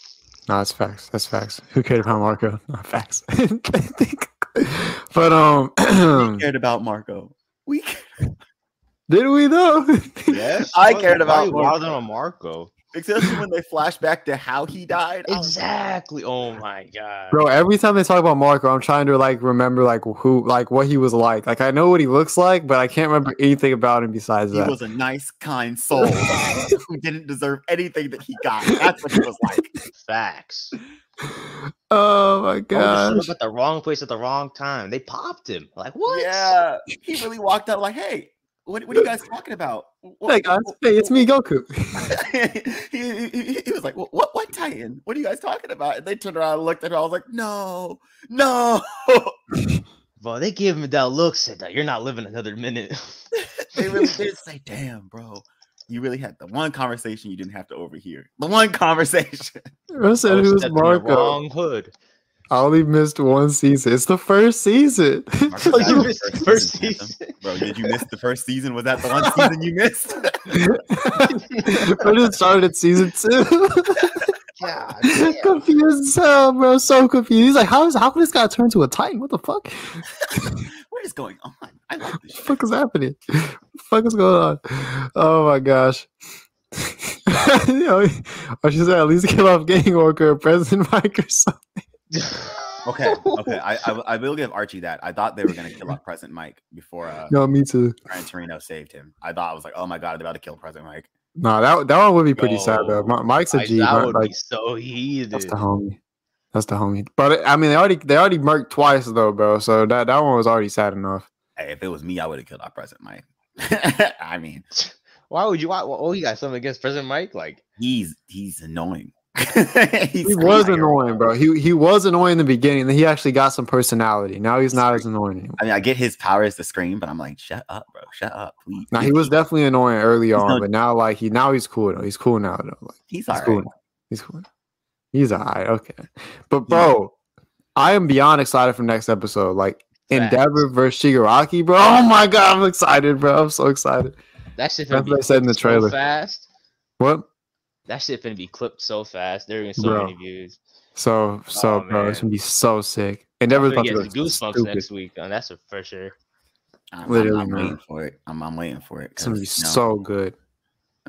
No, that's facts. That's facts. Who cared about Marco? Not facts. But um, we cared about Marco. We cared. Did we though? Yes, I cared about Marco. Marco. Except when they flash back to how he died. Exactly. Oh my god, bro! Every time they talk about Marco, I'm trying to like remember like who, like what he was like. Like I know what he looks like, but I can't remember anything about him besides he that. He was a nice, kind soul who didn't deserve anything that he got. That's what he was like. Facts. Oh my god! Oh, at the wrong place at the wrong time. They popped him. Like what? Yeah. He really walked out like, hey. What, what are you guys talking about? What, hey, guys. What, hey, it's me, Goku. he, he, he was like, what, what, what Titan? What are you guys talking about? And they turned around and looked at her. I was like, no, no. Bro, they gave him that look, said that you're not living another minute. They really did say, damn, bro. You really had the one conversation you didn't have to overhear. The one conversation. I said, I who's Marco? Wrong hood. I only missed one season. It's the first season. Marcus, like, you missed the first season. season. Bro, did you miss the first season? Was that the one season you missed? I just started season two. God, confused as hell, bro. So confused. He's like, how is how could this guy turn to a Titan? What the fuck? What is going on? I like this. What the fuck is happening? What the fuck is going on? Oh my gosh. You know, I should say at least kill off Gang Walker or President Mike or something. okay, okay. I, I I will give Archie that. I thought they were gonna kill off President Mike before. Uh, no, me too. Gran Torino saved him. I thought I was like, oh my god, they're about to kill President Mike. No, that that one would be pretty Yo, sad though. Mike's a G. That right? would like, be so easy. That's the homie. That's the homie. But I mean, they already they already murked twice though, bro. So that that one was already sad enough. Hey, if it was me, I would have killed off President Mike. I mean, why would you? Why, oh, you got something against President Mike? Like he's he's annoying. he was tired. annoying, bro. He he was annoying in the beginning. Then he actually got some personality. Now he's not as annoying anymore. I mean, I get his powers to scream, but I'm like, shut up, bro. Shut up, please. Now he was definitely annoying early on, no, but now like he now he's cool though. He's cool now though. Like, he's alright. Cool he's cool. He's alright. Okay, but bro, yeah. I am beyond excited for next episode. Like Facts. Endeavor versus Shigaraki, bro. Oh my god, I'm excited, bro. I'm so excited. That shit. That's what I said in the trailer. So fast. What? That shit finna be clipped so fast. There are gonna be so bro. many views. So, so, oh, bro, it's gonna be so sick. And never thought about Goosebumps next week. Oh, that's for sure. I'm, Literally, I'm, I'm waiting for it. I'm, I'm waiting for it. It's gonna be no, so good.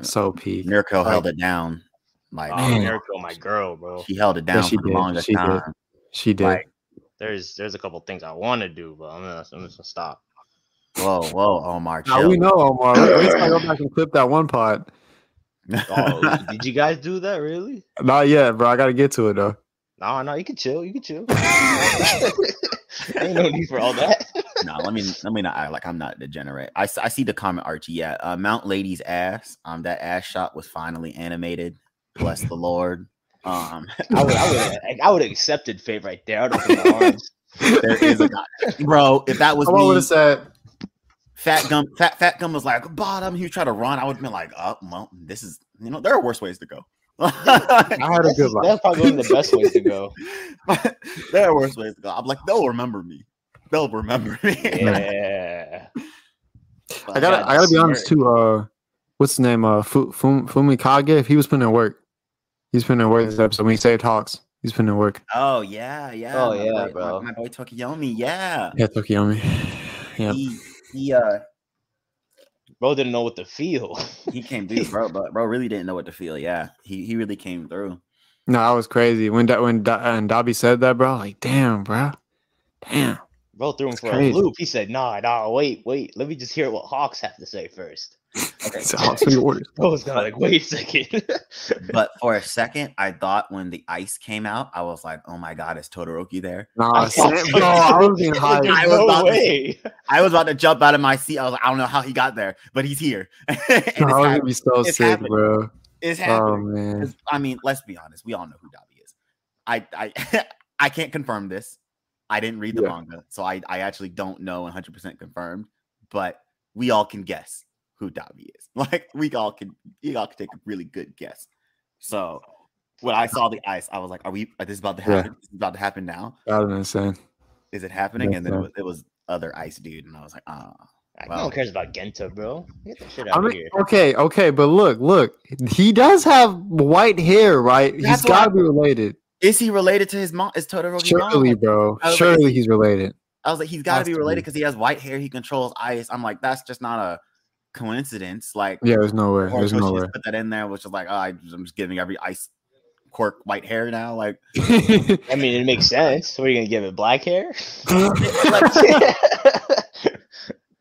So peak. Miracle like, held it down. Like, oh, Miracle, my girl, bro. She held it down yeah, she for the longest she time. Did. She did. Like, there's, there's a couple things I want to do, but I'm, gonna, I'm just gonna stop. Whoa, whoa, Omar. Now we know, Omar. We're just gonna go back and clip that one part. Oh, did you guys do that really? Not yet, bro. I gotta get to it though. No, no, you can chill. You can chill. Ain't no need for all that. No, let me let me not act like I'm not degenerate. I, I see the comment, Archie. Yeah, uh, Mount Lady's ass. Um, that ass shot was finally animated. Bless the Lord. Um, I would I would I would have accepted fate right there. I don't think my arms. There is a God, bro. If that was I me, that? Fat Gum, Fat Fat Gum was like bottom. He tried to run. I would have been like, oh, well, this is you know there are worse ways to go. I had a good life. That's probably one of the best ways to go. There are worse ways to go. I'm like, they'll remember me. They'll remember me. Yeah. I gotta, I gotta be honest too. Uh, what's his name? Uh, Fumikage. If he was putting in work, he's putting in work this episode. When he saved Hawks, he's putting in work. Oh yeah, yeah. Oh my yeah, boy, bro. My, my boy Tokiyomi. Yeah. Yeah, Tokiyomi. Yeah. He, he uh, bro didn't know what to feel. He came through, bro. But bro really didn't know what to feel. Yeah, he he really came through. No, I was crazy when da, when da, and Dabi said that, bro. Like, damn, bro. Damn. Bro threw him for a loop. He said, nah, nah, wait, wait. Let me just hear what Hawks have to say first. Okay. So Hawks orders. I was kind of like, wait a second. But for a second, I thought when the ice came out, I was like, oh my God, is Todoroki there? Nah, I, thought, bro, I was being high. I was, no about way. To, I was about to jump out of my seat. I was like, I don't know how he got there, but he's here. And no, it's I was going to be so it's sick, happening. Bro. It's happening. Oh, man. I mean, let's be honest. We all know who Dabi is. I, I, I can't confirm this. I didn't read the yeah. manga, so I, I actually don't know one hundred percent confirmed, but we all can guess who Dabi is. Like, we all can, you all can take a really good guess. So, when I saw the ice, I was like, are we, are this about to happen? Yeah. This is about to happen now? I was insane. Is it happening? That's and then it was, it was other ice dude, and I was like, ah. Oh, wow. No one cares about Genta, bro. Get the shit out I mean, of here. Okay, okay, but look, look. He does have white hair, right? That's He's got to be related. Is he related to his mom? Is Todoroki surely, mom? bro? Surely like, he's related. I was like, he's got to be related because he has white hair. He controls ice. I'm like, that's just not a coincidence. Like, yeah, there's no way. There's no way. Put that in there, which is like, oh, I, I'm just giving every ice quirk white hair now. Like, I mean, it makes sense. What are you gonna give it? Black hair? Like,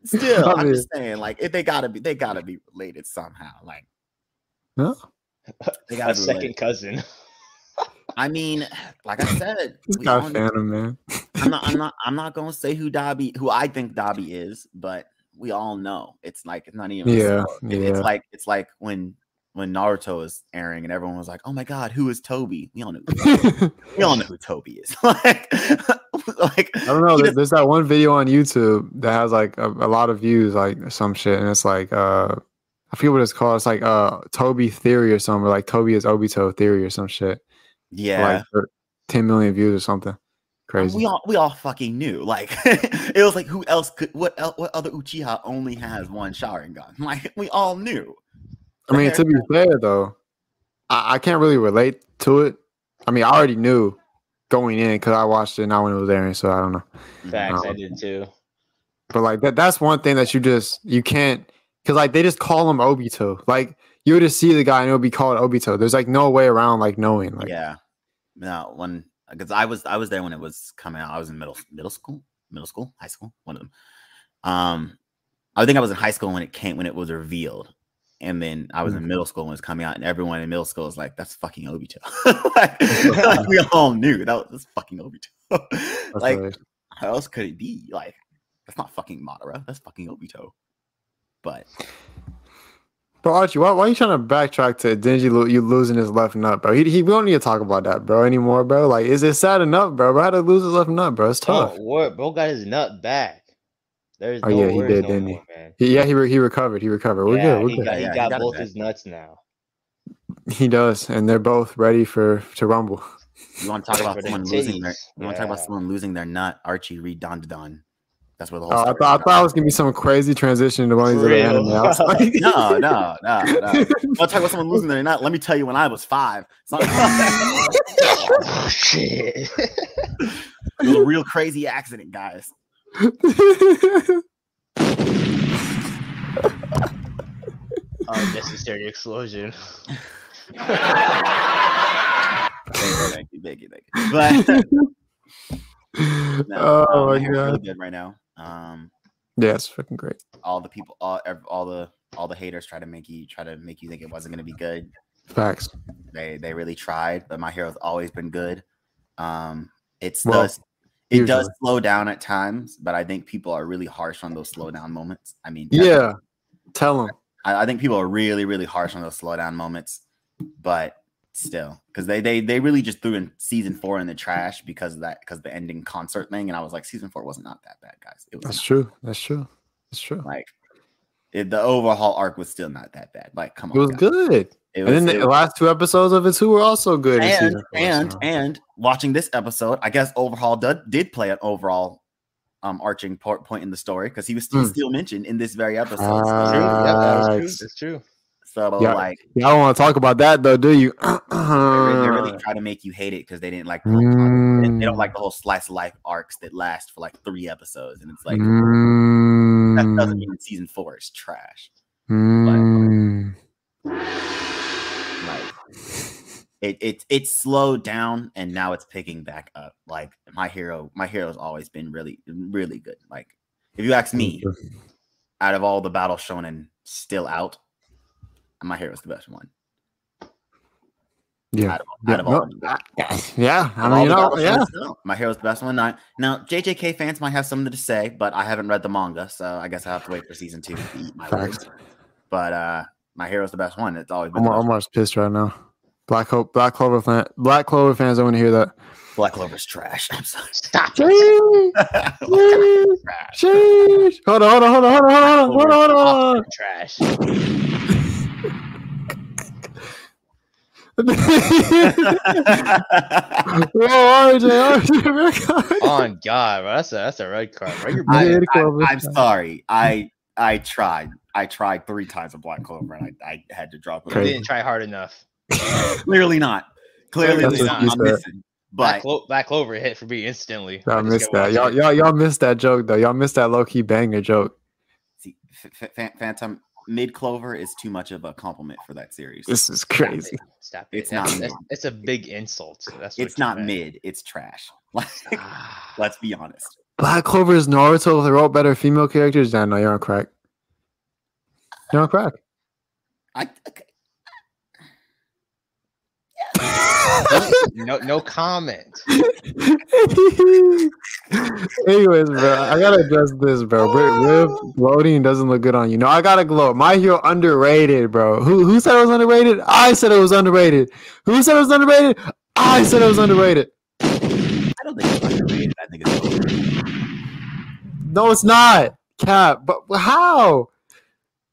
still, I'm just saying, like, if they gotta be, they gotta be related somehow. Like, huh? They got a second related. cousin. I mean, like I said, we not Phantom, man. I'm not, I'm not, I'm not gonna say who Dabi, who I think Dabi is, but we all know it's like it's not even. Yeah, yeah. It's like it's like when when Naruto was airing and everyone was like, "Oh my God, who is Tobi?" We all know. We all know who Tobi is. Like, like I don't know. There's, there's that one video on YouTube that has like a, a lot of views, like some shit, and it's like uh, I forget what it's called. It's like uh, Tobi theory or something. Or like Tobi is Obito theory or some shit. Yeah, like ten million views or something crazy. We all we all fucking knew. Like, it was like, who else could? What else? What other Uchiha only has one Sharingan? Like, we all knew. I mean, to be fair though, I, I can't really relate to it. I mean, I already knew going in because I watched it now when it was airing, so I don't know. Facts, um, I did too. But like that—that's one thing that you just you can't because like they just call him Obito, like. You would just see the guy and it would be called Obito. There's like no way around like knowing. Like, yeah, no. When because I was I was there when it was coming out. I was in middle middle school, middle school, high school, one of them. Um, I think I was in high school when it came when it was revealed, and then I was mm-hmm. in middle school when it was coming out, and everyone in middle school was like, "That's fucking Obito." Like, like we all knew that was that's fucking Obito. Like, hilarious. How else could it be? Like, that's not fucking Madara. That's fucking Obito. But. But Archie, why, why are you trying to backtrack to Denji lo- you losing his left nut, bro? He, he, we don't need to talk about that, bro, anymore, bro. Like, is it sad enough, bro? Bro, how to lose his left nut, bro? It's tough. Oh, what? Bro got his nut back. There's oh, no yeah, he did, no didn't more, he? Man. he? Yeah, he re- he recovered. He recovered. We're yeah, good. We're he, good. Got, he, yeah, got he got both his nuts now. He does, and they're both ready for to rumble. You want to talk about someone losing their? You want to yeah. talk about someone losing their nut? Archie, read Don to Don. That's where the whole. Oh, I thought I thought it was gonna be some crazy transition to one of these other anime. Like, no, no, no, no. I'll talk about someone losing their nut. Let me tell you, when I was five, it's not- oh, shit, it was a real crazy accident, guys. Unnecessary explosion. Thank you, thank you, thank you. But no, oh my God, really good right now. Um, yeah, it's freaking great. All the people, all all the all the haters try to make you try to make you think it wasn't going to be good. Facts. They they really tried, but My Hero's always been good. Um, it's well, the, it usually. does slow down at times, but I think people are really harsh on those slow down moments. I mean, yeah, tell them. I, I think people are really really harsh on those slow down moments, but still, because they they they really just threw in season four in the trash because of that because the ending concert thing, and I was like, season four wasn't not that bad, guys. It was that's true. Bad. That's true. That's true. Like. It, the overhaul arc was still not that bad. Like, come on, it was guys. good. It was, and then the was, last two episodes of it too were also good. And and and watching this episode, I guess overhaul did, did play an overall um arching part point in the story because he was still, mm. still mentioned in this very episode. Uh, so, yeah, it's, true. it's true. So yeah, like, yeah, I don't want to talk about that though, do you? they, really, they really try to make you hate it because they didn't like. The whole mm. They don't like the whole slice of life arcs that last for like three episodes, and it's like. Mm. That doesn't mean season four is trash. Mm. But, like, it it it's slowed down and now it's picking back up. Like my hero, my hero's always been really, really good. Like if you ask me, out of all the battle shonen still out, My Hero's the best one. Yeah, out of, yeah. Out of all no. yeah. I mean, you know, yeah. My Hero's the best one. Now, J J K fans might have something to say, but I haven't read the manga, so I guess I have to wait for season two to eat my words. But uh, My Hero's the best one. It's always been. I'm almost pissed right now. Black Hope, Black Clover fan, Black Clover fans. I want to hear that. Black Clover's trash. I'm sorry. Stop. Jeez, jeez, jeez. Hold on, hold on, hold on, hold on, hold on, hold on, hold on. Trash. Yo, R J, R J, oh God, bro, that's a that's a red card. Right? I, I, I'm sorry, I I tried, I tried three times with Black Clover, and I, I had to drop it. I didn't try hard enough. Clearly not. Clearly that's not. I'm missing. But Black, Clo Black Clover hit for me instantly. I, I missed that. Y'all y'all y'all missed that joke though. Y'all missed that low key banger joke. See, Phantom. Mid Clover is too much of a compliment for that series. This is crazy. Stop it. Stop it. It's that's, not. That's, that's a big insult. That's it's not meant. mid. It's trash. Like, let's be honest. Black Clover is Naruto. They wrote better female characters. Nah, no, you're on crack. You're on crack. I. Okay. no, no comment. Anyways, bro, I gotta address this, bro. Rib bloating doesn't look good on you. No, I gotta gloat. My Hero underrated, bro. Who who said it was underrated? I said it was underrated. Who said it was underrated? I said it was underrated. I don't think it's underrated. I think it's overrated. No, it's not. Cap, but how?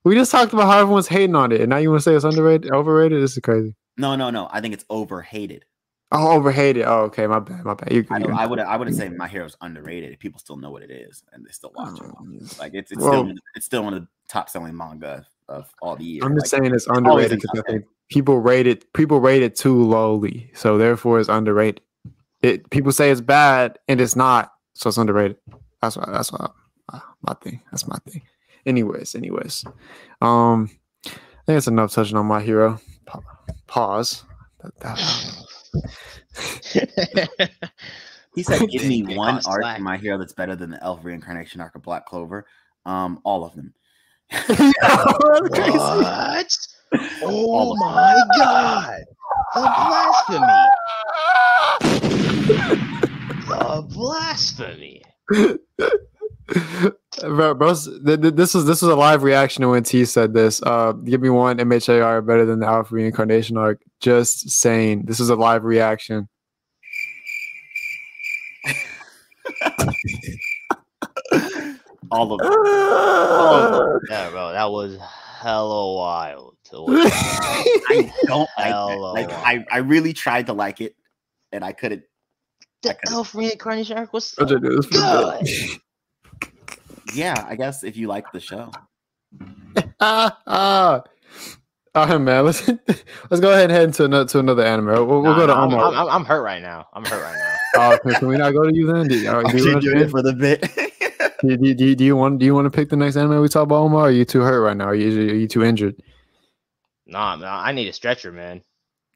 We just talked about how everyone's hating on it, and now you want to say it's underrated, overrated? This is crazy. No, no, no. I think it's overhated. Oh, overhated. Oh, okay. My bad. My bad. You're, I, I would. I would say My Hero's underrated. People still know what it is, and they still watch it. Like it's it's well, still it's still one of the top selling manga of all the years. I'm just like, saying it's, it's underrated because I think people rate it. People rate it too lowly, so therefore it's underrated. It people say it's bad, and it's not, so it's underrated. That's why. That's why. Uh, my thing. That's my thing. Anyways, anyways, um, I think that's enough touching on My Hero. Pause. He said, "Give me one arc in My Hero that's better than the Elf Reincarnation arc of Black Clover." Um, all of them. What? Oh my God! The blasphemy! The blasphemy! Bro, bro, this was this was a live reaction to when T said this. Uh, give me one M H A R better than the Alpha Reincarnation arc. Just saying, this is a live reaction. All of it. Oh, yeah, bro, that was hella wild. To watch. I don't like, like I I really tried to like it, and I couldn't. The I couldn't. Elf Reincarnation arc was so good. Yeah, I guess if you like the show. uh, uh, all right, man. Let's let's go ahead and head into another to another anime. We'll, we'll nah, go to I'm, Omar. I'm, I'm hurt right now. I'm hurt right now. Oh, uh, can, can we not go to you then? Do, right, do you do it for the bit. do, do, do, do you want Do you want to pick the next anime we talk about, Omar? Or are you too hurt right now? Are you Are you too injured? Nah, man. I need a stretcher, man.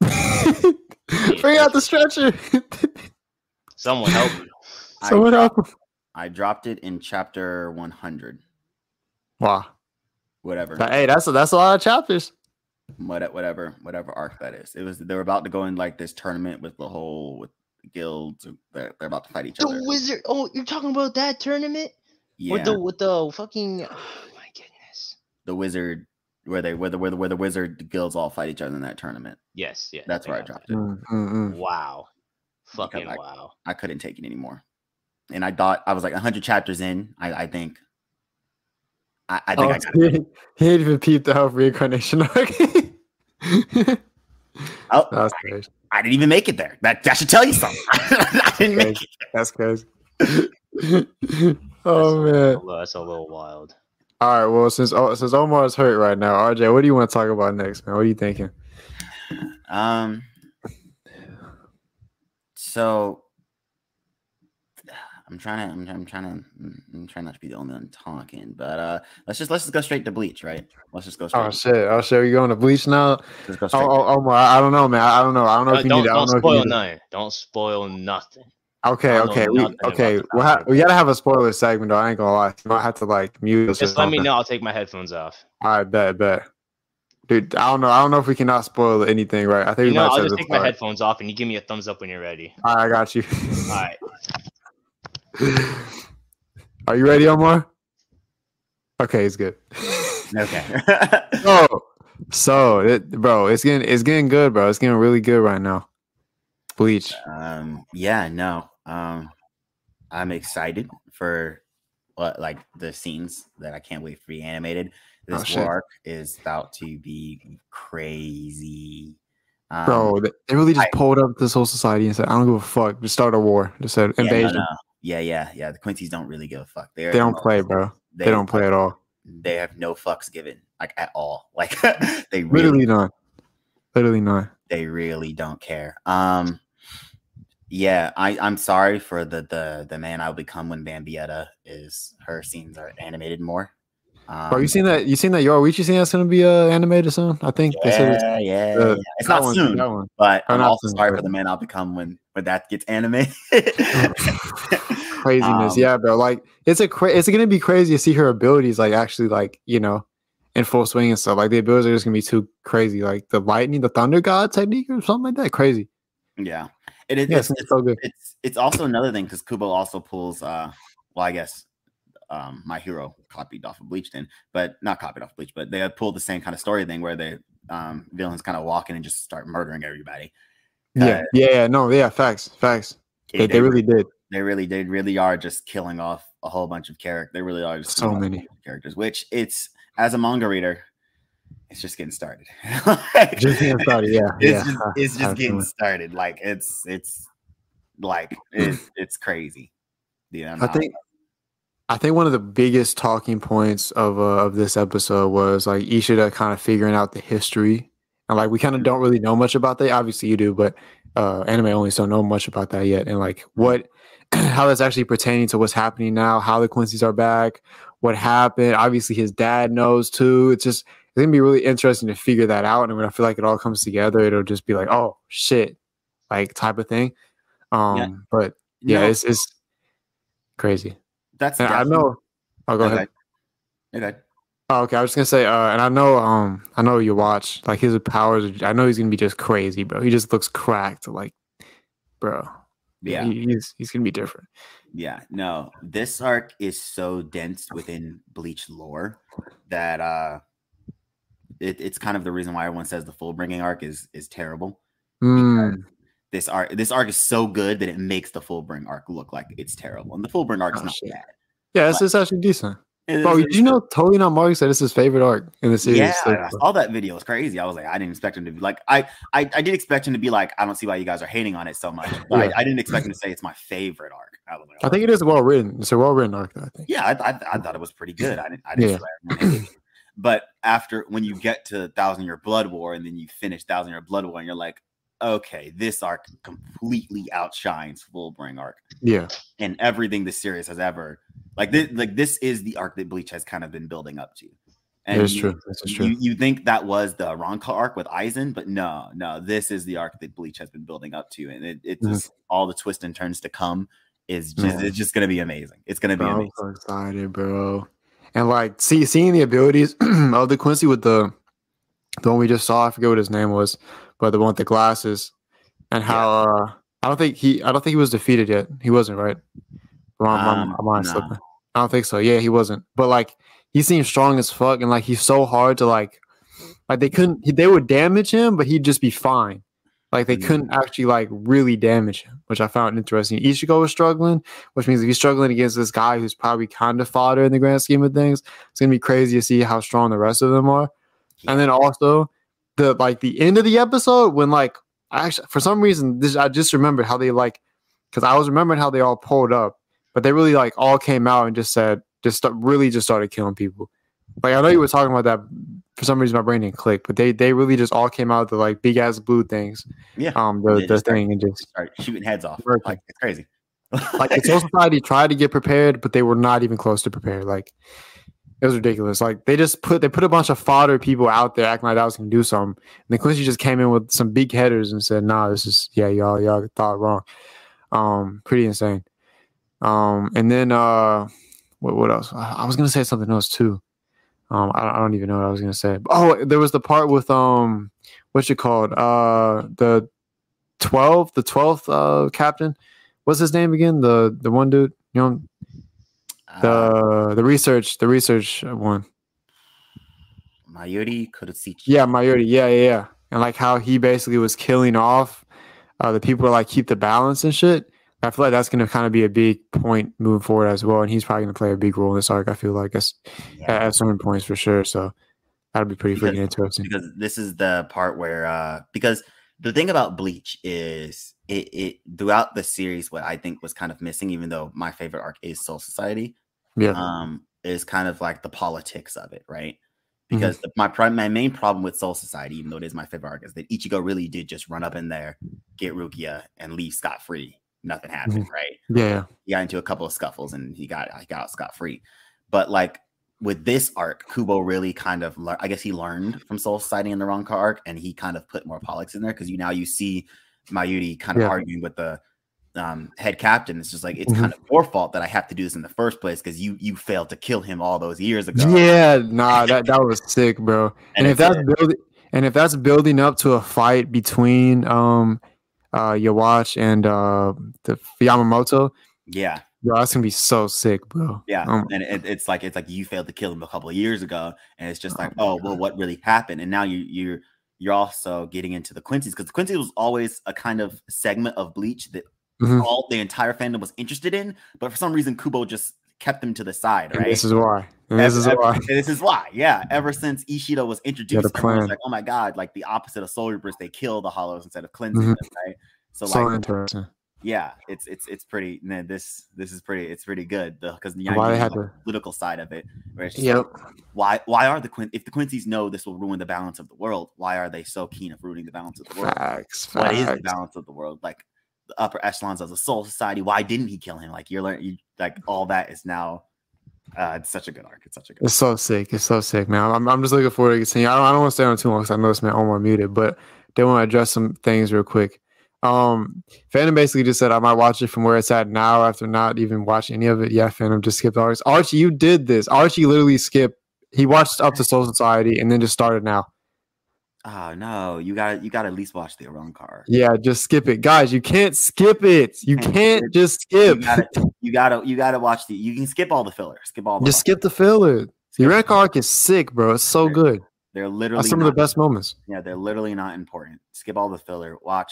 Bring out the stretcher. Someone help me. Someone help. I dropped it in chapter one hundred. Wow. whatever. Hey, that's a, that's a lot of chapters. What, whatever, whatever arc that is. It was they were about to go in like this tournament with the whole with the guilds. They're, they're about to fight each the other. The wizard. Oh, you're talking about that tournament? Yeah. With the with the fucking. Oh my goodness. The wizard. Where they where the where the where the wizard guilds all fight each other in that tournament. Yes, yeah. That's where I dropped it. Mm-hmm. Wow. Fucking I, wow. I couldn't take it anymore. And I thought I was like a hundred chapters in, I, I think. I, I think oh, I got he, it. He didn't even peep the whole reincarnation arc. Oh, I, I didn't even make it there. That that should tell you something. I didn't make it. That's crazy. oh that's, man. That's a little wild. All right, well, since since Omar's hurt right now, R J, what do you want to talk about next, man? What are you thinking? Um, so I'm trying to, I'm, I'm trying to, I'm trying not to be the only one talking, but uh, let's just let's just go straight to Bleach, right? Let's just go straight. Oh shit! Oh shit! We going to Bleach now? Let's go straight. Oh, oh, Omar, I don't know, man. I don't know. I don't know uh, if you don't, need. Don't I don't spoil know if you nothing. Need. Don't spoil nothing. Okay, okay, we, okay. We'll ha- we gotta have a spoiler segment, though. I ain't gonna lie. You might have to like mute us. Just let me know. I'll take my headphones off. All right, bet, bet, dude. I don't know. I don't know if we cannot spoil anything, right? I think you we know, might I'll just take my headphones off, and you give me a thumbs up when you're ready. All right, I got you. All right. Are you ready, Omar? Okay, it's good. Okay. so, so, it, bro, it's getting it's getting good, bro. It's getting really good right now. Bleach. Um. Yeah. No. Um, I'm excited for uh, like the scenes that I can't wait for to be animated. This oh, arc is about to be crazy, um, bro. They really just I, pulled up this whole society and said, "I don't give a fuck. Just start a war. Just said yeah, invasion." No, no. Yeah, yeah, yeah. The Quincy's don't really give a fuck. They're they don't play, bro. They, they don't play at all. They have no fucks given, like at all. Like they really, literally not. Literally not. They really don't care. Um. Yeah, I, I'm sorry for the, the the man I'll become when Bambietta is her scenes are animated more. Um, Bro, you seen that? You seen that? Yoruichi seen that's gonna be uh, animated soon? I think. Yeah, they said it's, yeah, uh, yeah. It's not one, soon, one. But I'm, I'm also soon, sorry bro. For the man I'll become when when that gets animated. Craziness, um, yeah, bro. Like it's a cra- it's gonna be crazy to see her abilities, like actually, like you know, in full swing and stuff. Like the abilities are just gonna be too crazy. Like the lightning, the thunder god technique, or something like that. Crazy. Yeah. It is. Yeah, it's, it's so good. It's it's also another thing because Kubo also pulls. Uh, well, I guess um, My Hero copied off of Bleach, then, but not copied off of Bleach, but they have pulled the same kind of story thing where the um, villains kind of walk in and just start murdering everybody. Yeah, uh, yeah, yeah, no, yeah, facts, facts. It, they, they, they really did. They really, they really are just killing off a whole bunch of characters. They really are just so many characters. Which it's as a manga reader. It's just getting started. like, just getting started, yeah. It's yeah. just, it's just getting started. Like it's it's like it's it's crazy. Yeah, I think I think one of the biggest talking points of uh, of this episode was like Ishida kind of figuring out the history, and like we kind of don't really know much about that. Obviously, you do, but uh, anime only don't know much about that yet, and like what how that's actually pertaining to what's happening now, how the Quincy's are back, what happened. Obviously, his dad knows too. It's just. It's going to be really interesting to figure that out. And when I feel like it all comes together, it'll just be like, oh, shit, like type of thing. Um, yeah. But yeah, no. it's it's crazy. That's and I know. Oh, go okay. ahead. Okay. Oh, okay. I was just going to say, uh, and I know um, I know you watch, like his powers, I know he's going to be just crazy, bro. He just looks cracked, like, bro. Yeah. He, he's he's going to be different. Yeah. No, this arc is so dense within Bleach lore that, uh, It, it's kind of the reason why everyone says the Fullbring arc is is terrible. Mm. This arc this arc is so good that it makes the Fullbring arc look like it's terrible, and the Fullbring arc is oh, not shit. bad. Yeah, this is actually decent. Bro, did you know Tony Namari said it's his favorite arc in the series? Yeah, so, I saw that video. It's crazy. I was like, I didn't expect him to be like, I I, I did expect him to be like, I don't see why you guys are hating on it so much. But yeah. I, I didn't expect him to say it's my favorite arc. I, like, oh, I think it is well written. It's a well written arc. I think. Yeah, I, I I thought it was pretty good. I didn't. I didn't. Yeah. But after when you get to Thousand Year Blood War and then you finish Thousand Year Blood War and you're like, okay, this arc completely outshines Fullbring arc. Yeah. And everything the series has ever like this, like this is the arc that Bleach has kind of been building up to. And that's true. That's true. You, you think that was the Arrancar arc with Aizen, but no, no, this is the arc that Bleach has been building up to. And it, it's mm-hmm. just all the twists and turns to come is just, mm-hmm. it's just going to be amazing. It's going to be bro, amazing. I'm so excited, bro. And like see, seeing the abilities of the Quincy with the the one we just saw, I forget what his name was, but the one with the glasses, and how yeah. uh, I don't think he I don't think he was defeated yet. He wasn't, right? Wrong, um, I'm nah. I don't think so. Yeah, he wasn't. But like he seems strong as fuck, and like he's so hard to like like they couldn't they would damage him, but he'd just be fine. Like they mm-hmm. couldn't actually like really damage him, which I found interesting. Ichigo was struggling, which means if he's struggling against this guy who's probably kind of fodder in the grand scheme of things, it's gonna be crazy to see how strong the rest of them are. And then also the like the end of the episode when like I actually for some reason this I just remembered how they like because I was remembering how they all pulled up, but they really like all came out and just said just st- really just started killing people. Like I know you were talking about that. For some reason, my brain didn't click, but they, they really just all came out with the like big ass blue things. Yeah, um, the, the thing and just start shooting heads off. Working. Like it's crazy. Like the Soul Society tried to get prepared, but they were not even close to prepared. Like it was ridiculous. Like they just put they put a bunch of fodder people out there acting like that was gonna do something. And then Quincy just came in with some big headers and said, "Nah, this is yeah, y'all y'all thought wrong." Um, pretty insane. Um, and then uh, what what else? I, I was gonna say something else too. Um, I, I don't even know what I was gonna say. Oh, there was the part with um, what's it called? Uh, the twelve, the twelfth uh captain. What's his name again? The the one dude, you know, the uh, the research, the research one. Mayuri Kurotsuchi. Yeah, Mayuri. Yeah, yeah, yeah. And like how he basically was killing off uh, the people to like keep the balance and shit. I feel like that's going to kind of be a big point moving forward as well, and he's probably going to play a big role in this arc. I feel like at, yeah. at certain points for sure, so that'll be pretty freaking interesting. Because this is the part where, uh, because the thing about Bleach is it, it throughout the series, what I think was kind of missing, even though my favorite arc is Soul Society, yeah, um, is kind of like the politics of it, right? Because mm-hmm. the, my prime, my main problem with Soul Society, even though it is my favorite arc, is that Ichigo really did just run up in there, get Rukia, and leave scot free. Nothing happened, right? Yeah, he got into a couple of scuffles and he got he got scot free. But like with this arc, Kubo really kind of le- I guess he learned from Soul Society in the Arrancar arc, and he kind of put more politics in there because you now you see Mayuri kind of yeah. arguing with the um, head captain. It's just like it's mm-hmm. kind of your fault that I have to do this in the first place because you you failed to kill him all those years ago. Yeah, nah, that that was sick, bro. And, and if that's building and if that's building up to a fight between um. Uh, your watch and uh, the Yamamoto. Yeah, yo, that's gonna be so sick, bro. Yeah, um, and it, it's like it's like you failed to kill him a couple of years ago, and it's just oh like, oh God. Well, what really happened? And now you you're you're also getting into the Quincy's because the Quincy was always a kind of segment of Bleach that mm-hmm. all the entire fandom was interested in, but for some reason Kubo just kept them to the side. Right, and this is why. And this ever, is ever, why. This is why. Yeah, ever since Ishida was introduced, yeah, was like, oh my God, like the opposite of Soul Reapers, they kill the hollows instead of cleansing mm-hmm. them, right? So, so like, interesting. Yeah, it's it's it's pretty. Man, this this is pretty. It's pretty good because the, like, the political side of it. Where it's just yep. like, why why are the Quin- if the Quincy's know this will ruin the balance of the world? Why are they so keen of ruining the balance of the world? Facts, facts. What is the balance of the world? Like the upper echelons of the Soul Society. Why didn't he kill him? Like you're learning. You, like all that is now. Uh, it's such a good arc. It's such a good. It's arc. so sick. It's so sick, man. I'm I'm just looking forward to continuing. I don't I don't want to stay on too long because I know this man almost muted, but they want to address some things real quick. Um, Phantom basically just said I might watch it from where it's at now after not even watching any of it. Yeah, Phantom just skipped arcs. Archie, you did this. Archie literally skipped. He watched up to Soul Society and then just started now. Oh no, you got you got to at least watch the Arrancar. Yeah, just skip it, guys. You can't skip it. You can't just skip. You gotta, you gotta, you gotta watch the. You can skip all the filler. Skip all. The just filler. skip the filler. The Arrancar arc is sick, bro. It's so they're, good. They're literally That's some not, of the best moments. Yeah, they're literally not important. Skip all the filler. Watch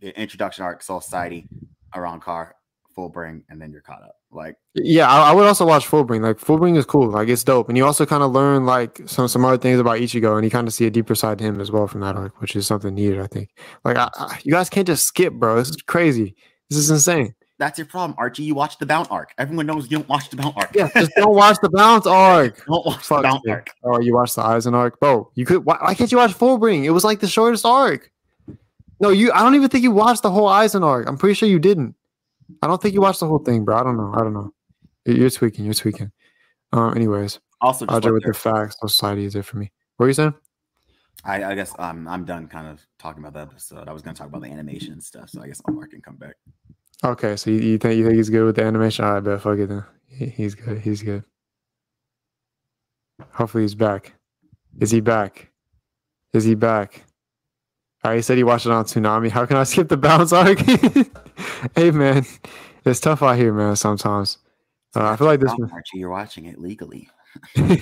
the introduction arc, Soul Society, Arrancar, Fullbring, and then you're caught up. Like, yeah, I, I would also watch Fullbring. Like, Fullbring is cool. Like, it's dope, and you also kind of learn like some some other things about Ichigo, and you kind of see a deeper side to him as well from that arc, which is something needed, I think. Like, I, I, you guys can't just skip, bro. This is crazy. This is insane. That's your problem, Archie. You watch the Bount arc. Everyone knows you don't watch the Bount arc. Yeah, just don't watch the Bount arc. Don't watch Fuck the Bount arc. Oh, you watch the Aizen arc, bro. You could. Why, why can't you watch Fullbring? It was like the shortest arc. No, you. I don't even think you watched the whole Aizen arc. I'm pretty sure you didn't. I don't think you watched the whole thing, bro. I don't know. I don't know. You're tweaking. You're tweaking. Um. Anyways, also just Audrey with the facts. Soul Society is it for me? What are you saying? I, I guess I'm I'm done kind of talking about that episode. I was going to talk about the animation and stuff, so I guess I'll mark and come back. Okay, so you, you think you think he's good with the animation? All right, bet. Fuck it then. He, he's good. He's good. Hopefully he's back. Is he back? Is he back? All right, he said he watched it on Tsunami. How can I skip the bounce arc? Hey, man. It's tough out here, man, sometimes. Uh, I feel like this one. You're watching it legally. That's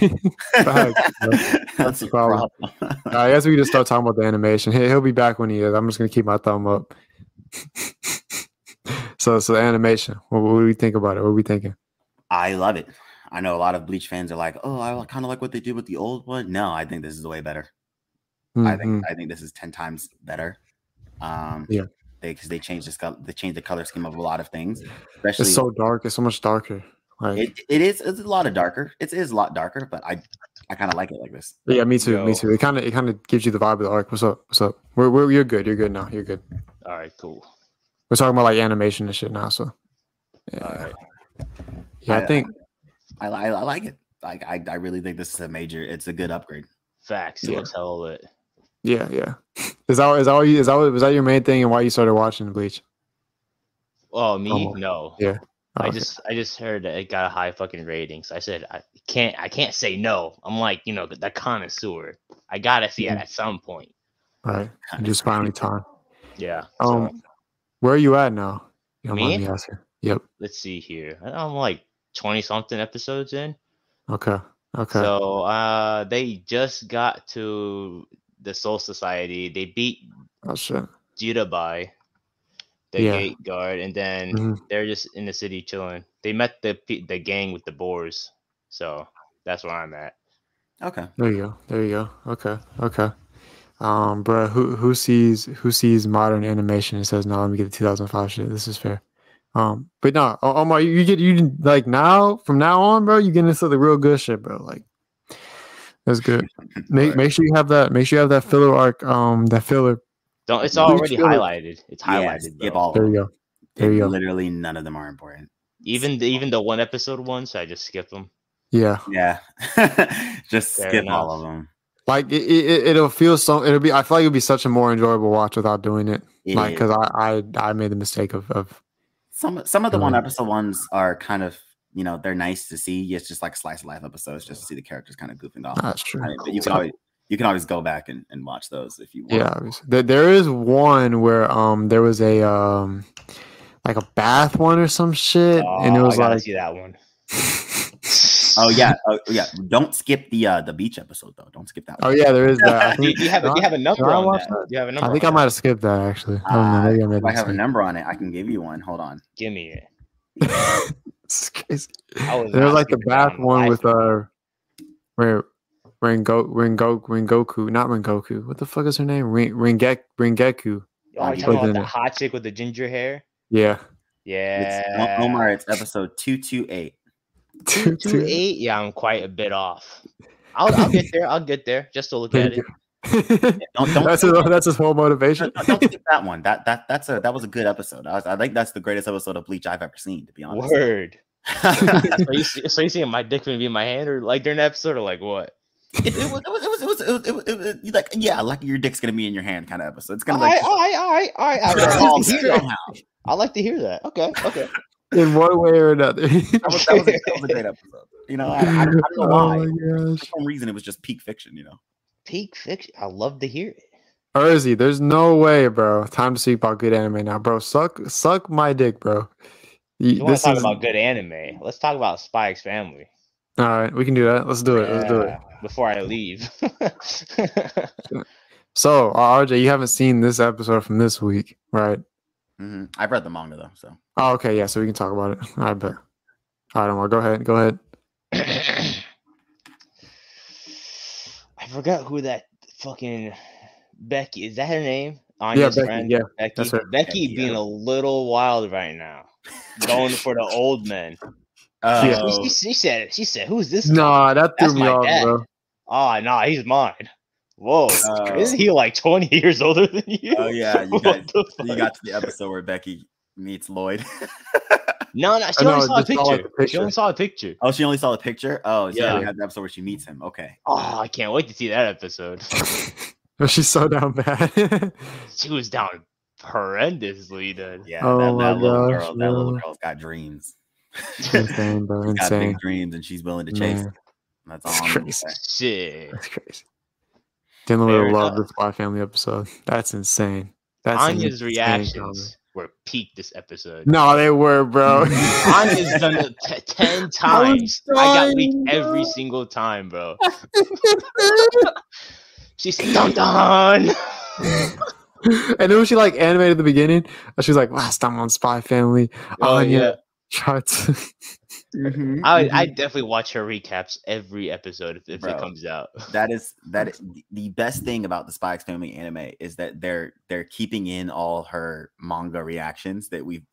the problem. problem. I guess we just start talking about the animation. Hey, he'll be back when he is. I'm just going to keep my thumb up. so, so the animation. What, what do we think about it? What are we thinking? I love it. I know a lot of Bleach fans are like, oh, I kind of like what they did with the old one. No, I think this is way better. Mm-hmm. I think I think this is ten times better. Um, yeah, because they, they changed the they changed the color scheme of a lot of things. Especially it's so dark. It's so much darker. Like, it, it is. It's a lot of darker. It is a lot darker. But I I kind of like it like this. Yeah, me too. Yo. Me too. It kind of it kind of gives you the vibe of the arc. What's up? What's up? We're, we're you're good. You're good now. You're good. All right. Cool. We're talking about like animation and shit now. So yeah. All right. Yeah, I, I think I, I I like it. Like I I really think this is a major. It's a good upgrade. Facts. Yeah. Let's tell it. Yeah, yeah. Is that is that all you is that was that your main thing and why you started watching Bleach? Oh, me? Almost. No. Yeah. Oh, I okay. just I just heard that it got a high fucking rating. So I said I can't I can't say no. I'm like, you know, the, the connoisseur. I gotta see mm-hmm. it at some point. All right. Just finally time. Yeah. Um so. Where are you at now? You don't me? Mind me asking. Yep. Let's see here. I'm like twenty something episodes in. Okay. Okay. So uh they just got to the Soul Society. They beat oh, shit. Jirabai, the yeah. gate guard, and then mm-hmm. they're just in the city chilling. They met the the gang with the boars, so that's where I'm at. Okay, there you go, there you go. Okay, okay. Um, bro, who who sees who sees modern animation and says, "No, let me get the two thousand five shit. This is fair." Um, but no, Omar, you get you like now from now on, bro. You getting into the real good shit, bro. Like. That's good. Make make sure you have that. Make sure you have that filler arc. Um, that filler. Don't. It's already filler. highlighted. It's highlighted. Yeah, all there you go. There you go. Literally none of them are important. Even the, even the one episode ones, I just skip them. Yeah. Yeah. just Fair skip enough. all of them. Like it, it, it'll feel so. It'll be. I feel like it'll be such a more enjoyable watch without doing it. it like because I, I I made the mistake of of some some of the um, one episode ones are kind of. You know, they're nice to see. It's just like slice of life episodes just to see the characters kind of goofing off. That's true. I mean, but you can always you can always go back and, and watch those if you want. Yeah, obviously. There, there is one where um there was a um like a bath one or some shit. Oh, and it was I gotta like see that one. oh yeah, oh yeah. Don't skip the uh the beach episode though. Don't skip that one. Oh yeah, there is that. Do you have you have a number on that? Do you have a number? I think I might have skipped that actually. I don't know. Maybe I made it. If I have a number on it, I can give you one. Hold on. Give me it. There's like the bath one with uh, Ren Rengoku, Rengoku, Rengoku, not Rengoku. What the fuck is her name? Ren Rengek, Rengeku. Oh, you're talking about the hot chick with the ginger hair? Yeah, yeah. It's, Omar, it's episode two two eight. Two two eight. Yeah, I'm quite a bit off. I'll, I'll get there. I'll get there. Just to look at it. don't, don't that's, his, that's his whole motivation. No, no, don't skip that one. That that that's a that was a good episode. I, was, I think that's the greatest episode of Bleach I've ever seen. To be honest. Word. so, you see, so you seeing my dick gonna be in my hand, or like during an episode, or like what? It, it was it was it was it was, it was, it was, it was like yeah, like your dick's gonna be in your hand kind of episode. It's gonna all like all right, all right, all right. I, like to I like to hear that. Okay, okay. In one way or another, that, was, that, was a, that was a great episode. You know, I, I, I don't know why. Oh For some reason, it was just peak fiction. You know. Peak fiction. I love to hear it. Urzy, there's no way, bro. Time to speak about good anime now, bro. Suck, suck my dick, bro. You, you want to talk is... about good anime? Let's talk about Spy X Family. All right, we can do that. Let's do it. Yeah, Let's do it before I leave. so, uh, R J, you haven't seen this episode from this week, right? Mm-hmm. I've read the manga though, so. Oh, okay, yeah. So we can talk about it. I bet. All right, Omar, go ahead. Go ahead. I forgot who that fucking Becky is. That her name? Anya's yeah, Becky, friend? Yeah, Becky. That's her. Becky yeah. being a little wild right now, going for the old men. Uh, she, she, she said, "She said, who's this?" Nah, guy? that threw That's me off, dad. bro. Oh, nah, he's mine. Whoa, uh, isn't he like twenty years older than you? Oh yeah, you got, you got to the episode where Becky meets Lloyd. No, no, she oh, only no, saw a picture. Saw like picture. She only saw a picture. Oh, she only saw the picture? Oh, so yeah. We had the episode where she meets him. Okay. Oh, I can't wait to see that episode. She's so down bad. She was down horrendously, dude. Yeah, oh that, that little gosh, girl, yeah. that little girl's got dreams. Insane, bro, insane. She's got big dreams, and she's willing to chase. Man. That's all. That's crazy. Shit. That's crazy. Didn't really love the Spy Family episode. That's insane. That's Anya's insane reactions comment. Were peak this episode. No, they were, bro. Anya's done it t ten times. I, trying, I got leaked bro. every single time, bro. She said, "Dun dun." And then when she like animated at the beginning, she was like, "Last time on Spy Family, oh, Anya yeah. tried to." Mm-hmm, I mm-hmm. I definitely watch her recaps every episode if, if Bro, it comes out. That is that is, the best thing about the Spy X Family anime is that they're they're keeping in all her manga reactions that we've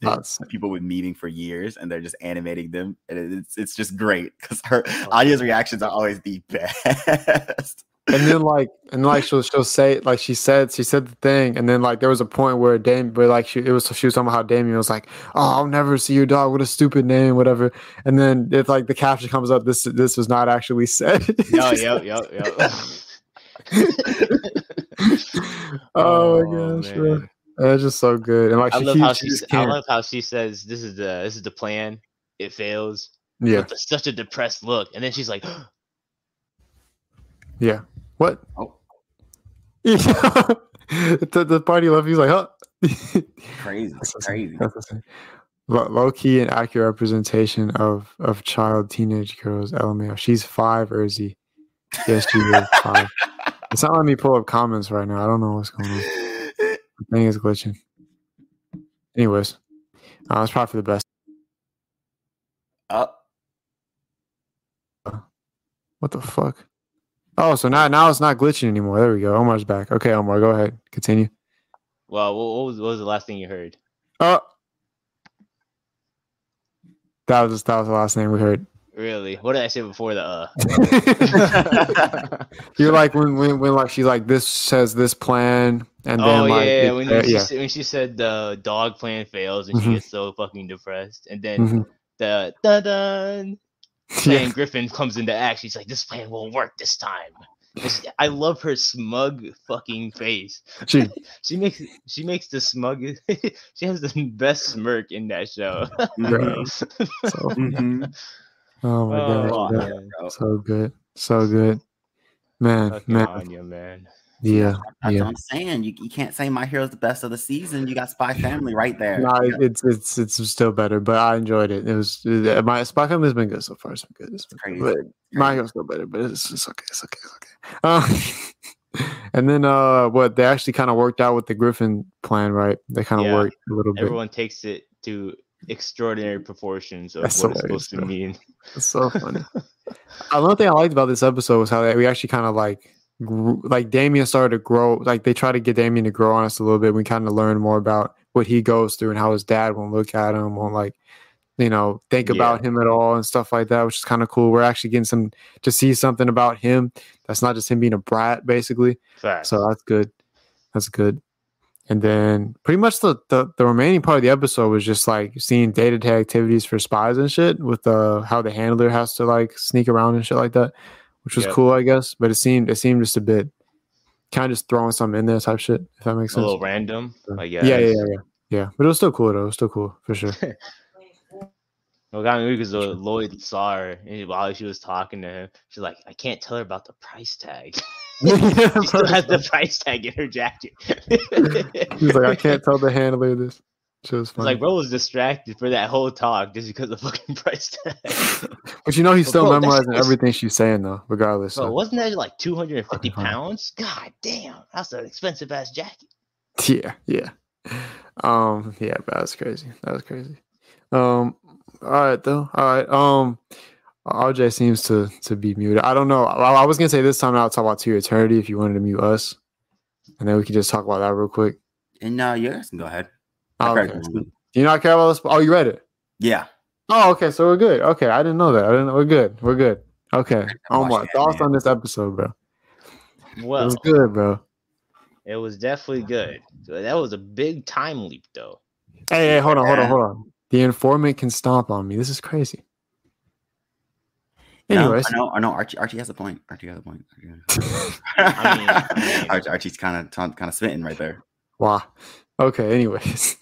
people been meeting for years, and they're just animating them, and it's it's just great because her oh, Anya's reactions are always the best. And then like and like she'll she'll say like she said she said the thing, and then like there was a point where Damien where like she it was she was talking about how Damien was like, "Oh, I'll never see your dog, what a stupid name," whatever. And then if like the caption comes up, this this was not actually said. Yo, yo, yo, yo. Oh my gosh, bro. That's just so good. And like I she love keeps, how she, she I love how she says this is the this is the plan. It fails. Yeah. With such a depressed look. And then she's like yeah. What? Oh. the, the party left. He's like, "Huh." Oh. Crazy, that's crazy. Low key and accurate representation of of child teenage girls. L M A O. She's five, Urzy. Yes, she is five. It's not letting me pull up comments right now. I don't know what's going on. The thing is glitching. Anyways, uh, it's probably for the best. Uh. What the fuck? Oh, so now now it's not glitching anymore. There we go. Omar's back. Okay, Omar, go ahead. Continue. Well, what was what was the last thing you heard? Oh, that was that was the last thing we heard. Really? What did I say before the uh? You're like when when when like she's like this says this plan and then oh yeah, like, it, when, uh, she, yeah. when she said the dog plan fails and mm-hmm. she gets so fucking depressed and then mm-hmm. the dun dun. Saying yeah. Griffin comes into action. She's like, "This plan won't work this time." This, I love her smug fucking face. She she makes she makes the smug. She has the best smirk in that show. Bro. So, mm-hmm. Oh my oh, god, man, bro. So good, so good, man, fucking man. Anya, man. Yeah, that's yeah. what I'm saying. You, you can't say My Hero's the best of the season. You got Spy Family right there. No, it's it's it's still better, but I enjoyed it. It was it, my Spy Family's been good so far. It's been good. It's been crazy. But crazy. My Hero's still better, but it's it's okay. It's okay. It's okay. Um, and then uh, what they actually kind of worked out with the Griffin plan, right? They kind of yeah, worked a little bit. Everyone takes it to extraordinary proportions of That's what it's supposed to mean. It's so funny. Another thing I liked about this episode was how they, we actually kind of like. Like Damien started to grow, like they try to get Damien to grow on us a little bit. We kind of learn more about what he goes through and how his dad won't look at him, won't like, you know, think yeah. about him at all and stuff like that, which is kind of cool. We're actually getting some to see something about him that's not just him being a brat, basically. Fact. So that's good. That's good. And then pretty much the, the the remaining part of the episode was just like seeing day-to-day activities for spies and shit with the how the handler has to like sneak around and shit like that. Which was yep. cool, I guess, but it seemed it seemed just a bit kind of just throwing something in there type shit. If that makes sense, a little random, I guess. Yeah, yeah, yeah, yeah. yeah. But it was still cool though. It was still cool for sure. Well, got me because Lloyd saw her and while she was talking to him, she's like, "I can't tell her about the price tag." She still has the price tag in her jacket. He's like, "I can't tell the handler this." Was funny. It's like bro was distracted for that whole talk just because of the fucking price tag. But you know he's still bro, memorizing everything she's saying though, regardless. Bro, so. Wasn't that like two hundred and fifty pounds? God damn, that's an expensive ass jacket. Yeah, yeah, um, yeah, bro, that's crazy. That was crazy. Um, all right though, all right. Um, R J seems to to be muted. I don't know. I, I was gonna say this time I'll talk about To Your Eternity if you wanted to mute us, and then we can just talk about that real quick. And no, uh, you guys can go ahead. Oh, okay. Do you not care about this? Oh, you read it? Yeah. Oh, okay. So we're good. Okay. I didn't know that. I didn't know. We're good. We're good. Okay. Oh my thoughts on this episode, bro. Well, it was good, bro. It was definitely good. That was a big time leap, though. Hey, hey, hold on, hold on, hold on. The informant can stomp on me. This is crazy. Anyways, no, I know, I know. Archie, Archie has a point. Archie has a point. I mean, Archie, Archie's kind of, kind of smitten right there. Wow. Okay, anyways,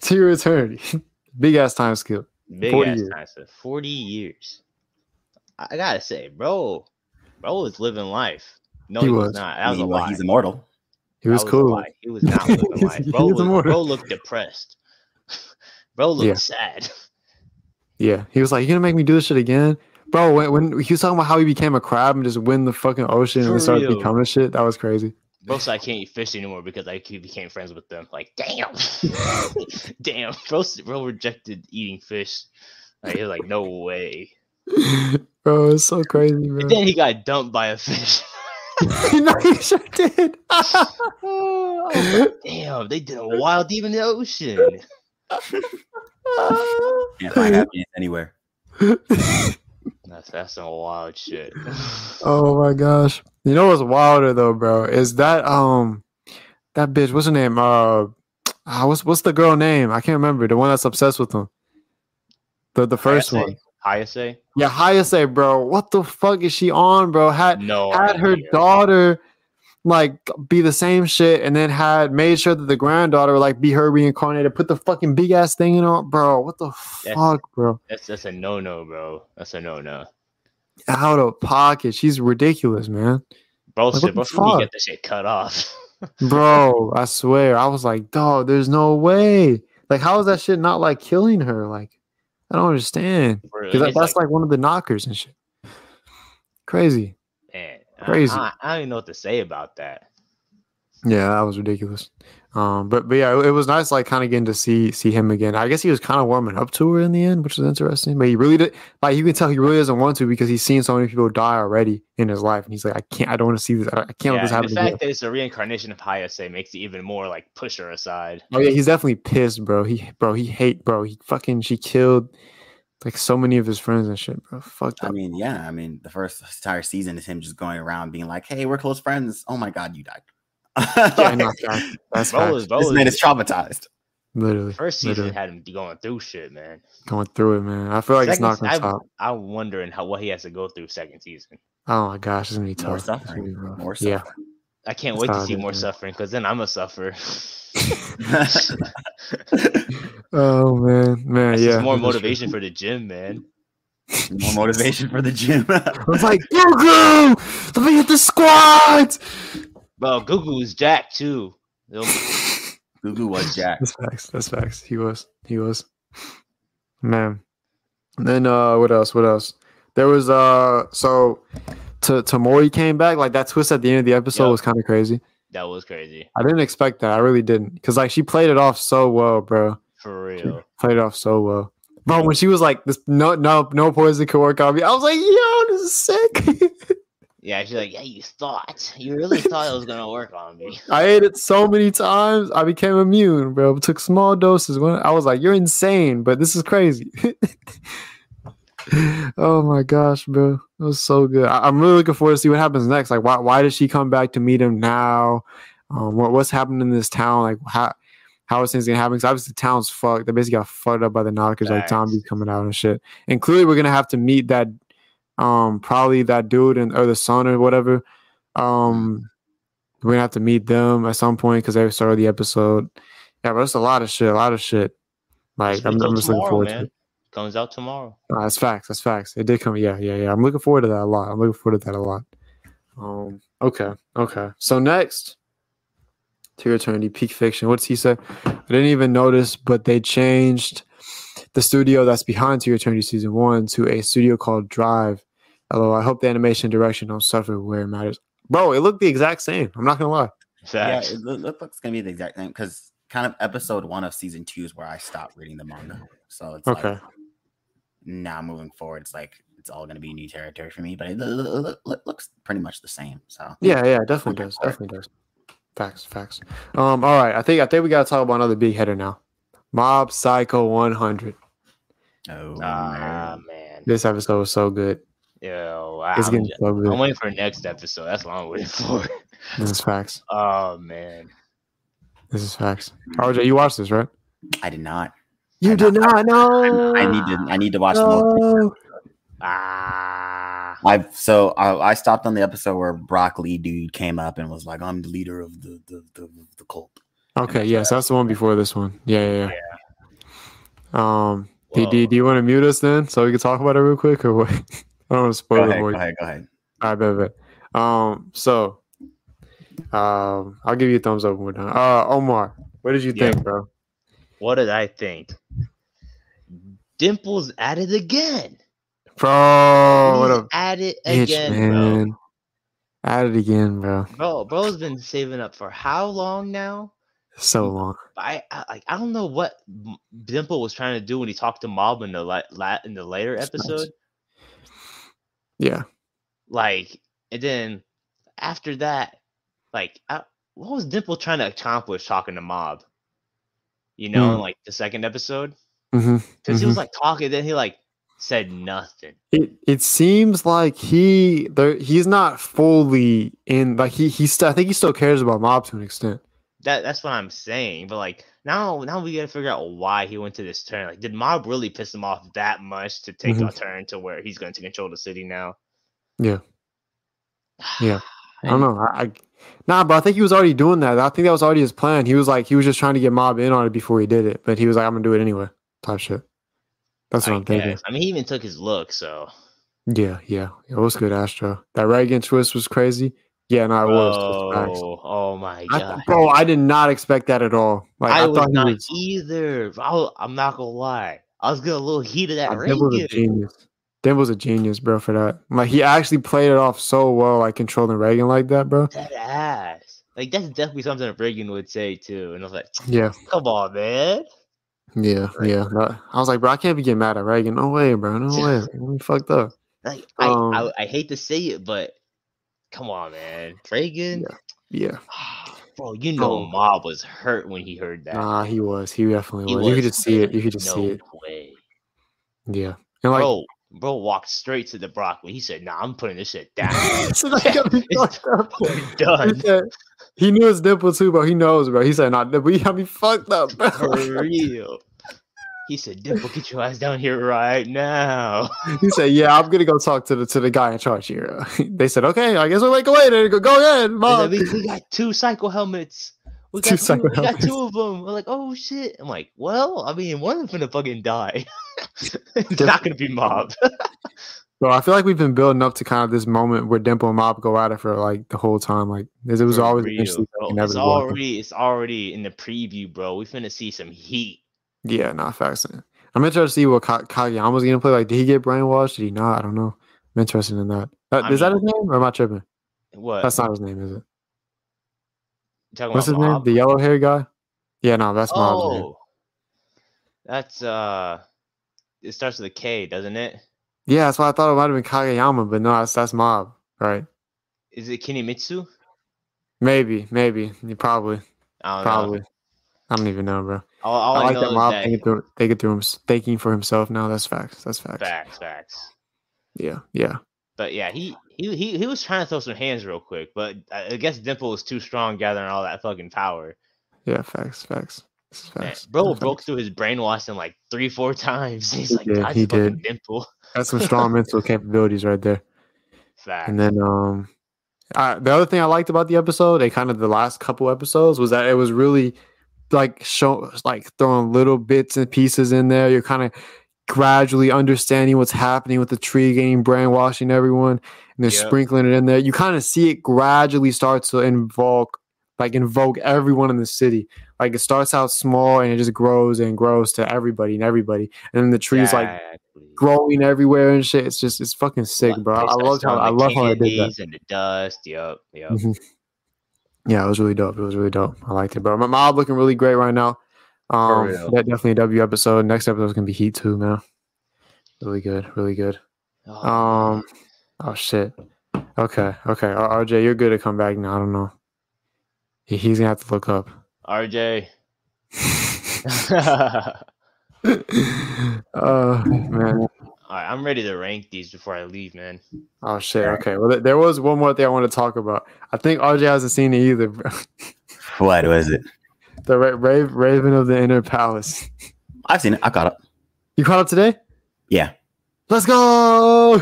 To Your Eternity. Big ass time skip. Big ass time skip. forty years. I gotta say, bro, bro is living life. No, he, he was. was not. That was I mean, a lie. He's immortal. He was, was cool. He was not living life. Bro, was, bro looked depressed. Bro looked yeah. sad. Yeah, he was like, "You're gonna make me do this shit again." Bro, when, when he was talking about how he became a crab and just win the fucking ocean For and started real. becoming shit, that was crazy. Bro, so I can't eat fish anymore because I became friends with them. Like, damn. Damn. Bro, bro rejected eating fish. Like, he was like, no way. Bro, it's so crazy, bro. And then he got dumped by a fish. You know, he sure did. Like, damn, they did a wild deep in the ocean. Can't find happiness anywhere. That's that's some wild shit. Oh my gosh! You know what's wilder though, bro? Is that um that bitch? What's her name? Uh, what's what's the girl name? I can't remember. The one that's obsessed with him. The the first Hayase. one. Hayase. Yeah, Hayase, bro. What the fuck is she on, bro? Had no, had her either. daughter like be the same shit, and then had made sure that the granddaughter like be her reincarnated. Put the fucking big ass thing in on, bro. What the that's, fuck, bro? That's that's a no no, bro. That's a no no. Out of pocket, she's ridiculous, man. Bro, like, shit, bro, you get this shit cut off, bro. I swear, I was like, dog, there's no way. Like, how is that shit not like killing her? Like, I don't understand. Because that, that's like, like one of the knockers and shit. Crazy. Man, crazy. I, I, I don't even know what to say about that. Yeah, that was ridiculous. Um, but but yeah, it, it was nice, like kind of getting to see see him again. I guess he was kind of warming up to her in the end, which was interesting. But he really did, like you can tell he really doesn't want to because he's seen so many people die already in his life, and he's like, I can't, I don't want to see this. I can't yeah, let this happen. The fact again. that it's a reincarnation of Hayase makes it even more like push her aside. Oh yeah, he's definitely pissed, bro. He bro, he hate, bro. He fucking she killed like so many of his friends and shit, bro. Fuck. That. I mean, yeah, I mean, the first entire season is him just going around being like, hey, we're close friends. Oh my god, you died. Yeah, no, that's bro is, bro this is, man is traumatized. Literally, first season literally. had him going through shit, man. Going through it, man. I feel like second, it's not gonna I, stop. I'm wondering how what he has to go through second season. Oh my gosh, it's gonna be tough. More suffering. Be more suffering. Yeah, I can't that's wait to see more man. suffering because then I'm a suffer. Oh man, man, that's yeah. Just more motivation for the gym, man. More motivation for the gym. I was like, Gugu, let me hit the squats. Bro, Gugu was Jack too. Gugu was Jack. That's facts. That's facts. He was. He was. Man. And then uh, what else? What else? There was uh, so to Tamori came back. Like that twist at the end of the episode yep. was kind of crazy. That was crazy. I didn't expect that. I really didn't. Cause like she played it off so well, bro. For real. She played it off so well. Bro, when she was like, "This no, no, no poison could work on me," I was like, "Yo, this is sick." Yeah, she's like, yeah, you thought. You really thought it was going to work on me. I ate it so many times. I became immune, bro. It took small doses. I was like, you're insane, but this is crazy. Oh, my gosh, bro. It was so good. I- I'm really looking forward to see what happens next. Like, why Why does she come back to meet him now? Um, what What's happening in this town? Like, how how is things going to happen? Because obviously the town's fucked. They basically got fucked up by the knockers, nice. like zombies coming out and shit. And clearly we're going to have to meet that Um, probably that dude and or the son or whatever. Um, we're gonna have to meet them at some point because they started the episode. Yeah, but it's a lot of shit, a lot of shit. Like I'm, I'm just looking forward man. to it. Comes out tomorrow. Uh, that's facts. That's facts. It did come. Yeah, yeah, yeah. I'm looking forward to that a lot. I'm looking forward to that a lot. Um. Okay. Okay. So next, To Your Eternity, Peak Fiction. What's he say? I didn't even notice, but they changed the studio that's behind To Your Eternity season one to a studio called Drive. Although I hope the animation direction don't suffer where it matters. Bro, it looked the exact same. I'm not gonna lie. Facts. Yeah, it looks like it's gonna be the exact same because kind of episode one of season two is where I stopped reading the manga. So it's okay. Like, now moving forward, it's like it's all gonna be new territory for me. But it looks pretty much the same. So yeah, yeah, it definitely does. Definitely does. Facts, facts. Um, all right. I think I think we gotta talk about another big header now. Mob Psycho one hundred. Oh nah, man, this episode was so good. Yo, wow. It's getting just, so good. I'm waiting for next episode. That's what I'm waiting for. This is facts. Oh man, this is facts. R J, you watched this, right? I did not. You I did not. No, I, I need to. I need to watch no. the whole thing. Ah, I've so I, I stopped on the episode where Brock Lee dude came up and was like, "I'm the leader of the the the, the cult." Okay, yes, yeah, so that's the one before this one. Yeah, yeah, yeah. yeah. Um, D D, do you want to mute us then so we can talk about it real quick or what? I don't want to spoil it. Go ahead. Go ahead. I bet, bet. Um, so, um, I'll give you a thumbs up when we're done. Uh, Omar, what did you yeah. think, bro? What did I think? Dimple's at it again, bro. He's what up? At it again, bitch, man. Bro. At it again, bro. Bro, bro's been saving up for how long now? So long. I, I like. I don't know what Dimple was trying to do when he talked to Mob in the la in the later episode. Yeah. Like, and then after that, like, I, what was Dimple trying to accomplish talking to Mob? You know, mm. in, like, the second episode, because mm-hmm. mm-hmm. he was like talking, then he like. Said nothing. It it seems like he there he's not fully in, like he he still I think he still cares about Mob to an extent. That that's what I'm saying. But like now now we gotta figure out why he went to this turn. Like, did Mob really piss him off that much to take mm-hmm. a turn to where he's going to control the city now? Yeah. Yeah. I don't know. I, I nah, but I think he was already doing that. I think that was already his plan. He was like he was just trying to get Mob in on it before he did it, but he was like, I'm gonna do it anyway. Type shit. That's what I I'm guess. Thinking. I mean, he even took his look, so. Yeah, yeah. It was good, Astro. That Reigen twist was crazy. Yeah, no, it was. Oh, oh my God. I, bro, I did not expect that at all. Like, I, I was thought not was, either. I, I'm not going to lie. I was getting a little heat of that Reigen. was a genius. Dimple's a genius, bro, for that. Like, he actually played it off so well, like, controlling Reigen like that, bro. That ass. Like, that's definitely something that Reigen would say, too. And I was like, yeah, come on, man. Yeah, yeah. I was like, bro, I can't be getting mad at Reigen. No way, bro. No way. We fucked up. Like, I, um, I, I hate to say it, but come on, man. Reigen? Yeah. yeah. Bro, you know bro. Mob was hurt when he heard that. Nah, he was. He definitely he was. was. You could just see it. You could just no see it. Way. Yeah. And like, bro, bro walked straight to the Brock when he said, nah, I'm putting this shit down. It's it's done. Yeah. He knew his Dimple too, bro. He knows, bro. He said, "Nah, Dimple, you got me fucked up, bro." For real. He said, "Dimple, get your ass down here right now." He said, "Yeah, I'm gonna go talk to the to the guy in charge here." They said, "Okay, I guess we'll make a way there. Go, go ahead, Mom." Like, we, we got two psycho helmets. We got two. two we helmets. got two of them. We're like, "Oh shit!" I'm like, "Well, I mean, one's gonna fucking die. It's not gonna be Mob." Bro, I feel like we've been building up to kind of this moment where Dimple and Mob go at it for like the whole time. Like it was for always real, it's already it's already in the preview, bro. We finna see some heat. Yeah, not nah, facts. I'm interested to see what Ka Kageyama's gonna play. Like, did he get brainwashed? Did he not? I don't know. I'm interested in that. that is mean, that his name? Or am I tripping? What? That's not his name, is it? Talking What's about his Mob? name? The yellow hair guy? Yeah, no, that's Mob's oh, name. That's uh, it starts with a K, doesn't it? Yeah, that's why I thought it might have been Kageyama, but no, that's, that's Mob, right? Is it Kinimitsu? Maybe, maybe, probably, I don't probably. Know. I don't even know, bro. All, all I like I that Mob that... thinking through, thinking through him, thinking for himself. No, that's facts. That's facts. Facts, facts. Yeah, yeah. But yeah, he he he, he was trying to throw some hands real quick, but I guess Dimple was too strong gathering all that fucking power. Yeah, facts, facts. Man, bro broke through his brainwashing like three, four times. He's he like, did, he did. Dimple. That's some strong mental capabilities right there. Fact. And then um, I, the other thing I liked about the episode, and kind of the last couple episodes, was that it was really like show, like throwing little bits and pieces in there. You're kind of gradually understanding what's happening with the tree game, brainwashing everyone, and they're yep. sprinkling it in there. You kind of see it gradually start to involve. Like, invoke everyone in the city. Like, it starts out small, and it just grows and grows to everybody and everybody. And then the tree's, exactly. like, growing everywhere and shit. It's just, it's fucking sick, bro. I love how I love how they did that. And the dust, yep, yep. Mm-hmm. Yeah, it was really dope. It was really dope. I liked it, bro. My Mob looking really great right now. Um, that definitely a W episode. Next episode is going to be Heat two, man. Really good, really good. Oh, um, oh shit. Okay, okay. R J, you're good to come back now. I don't know. He's gonna have to look up R J. Oh man! All right, I'm ready to rank these before I leave, man. Oh shit! Okay, well, there was one more thing I want to talk about. I think R J hasn't seen it either, bro. What was it? The Ra- Ra- Raven of the Inner Palace. I've seen it. I caught up. You caught up today? Yeah. Let's go!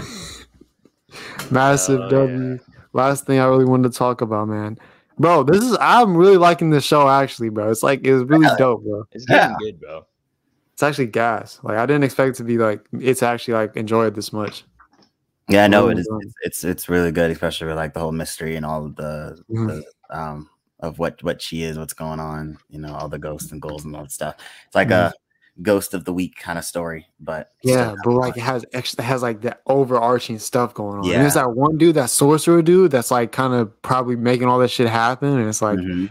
Massive oh, W. Yeah. Last thing I really wanted to talk about, man. Bro, this is I'm really liking this show actually, bro. It's like it's really yeah. dope, bro. It's getting yeah. good, bro. It's actually gas. Like I didn't expect it to be like it's actually like enjoyed this much. Yeah, no, oh, it is. It's, it's it's really good, especially with like the whole mystery and all of the, mm-hmm. the um of what what she is, what's going on, you know, all the ghosts and goals and all that stuff. It's like mm-hmm. a ghost of the week kind of story, but yeah, but like it has extra, has like that overarching stuff going on. Yeah. And there's that one dude, that sorcerer dude, that's like kind of probably making all that shit happen, and it's like, mm-hmm.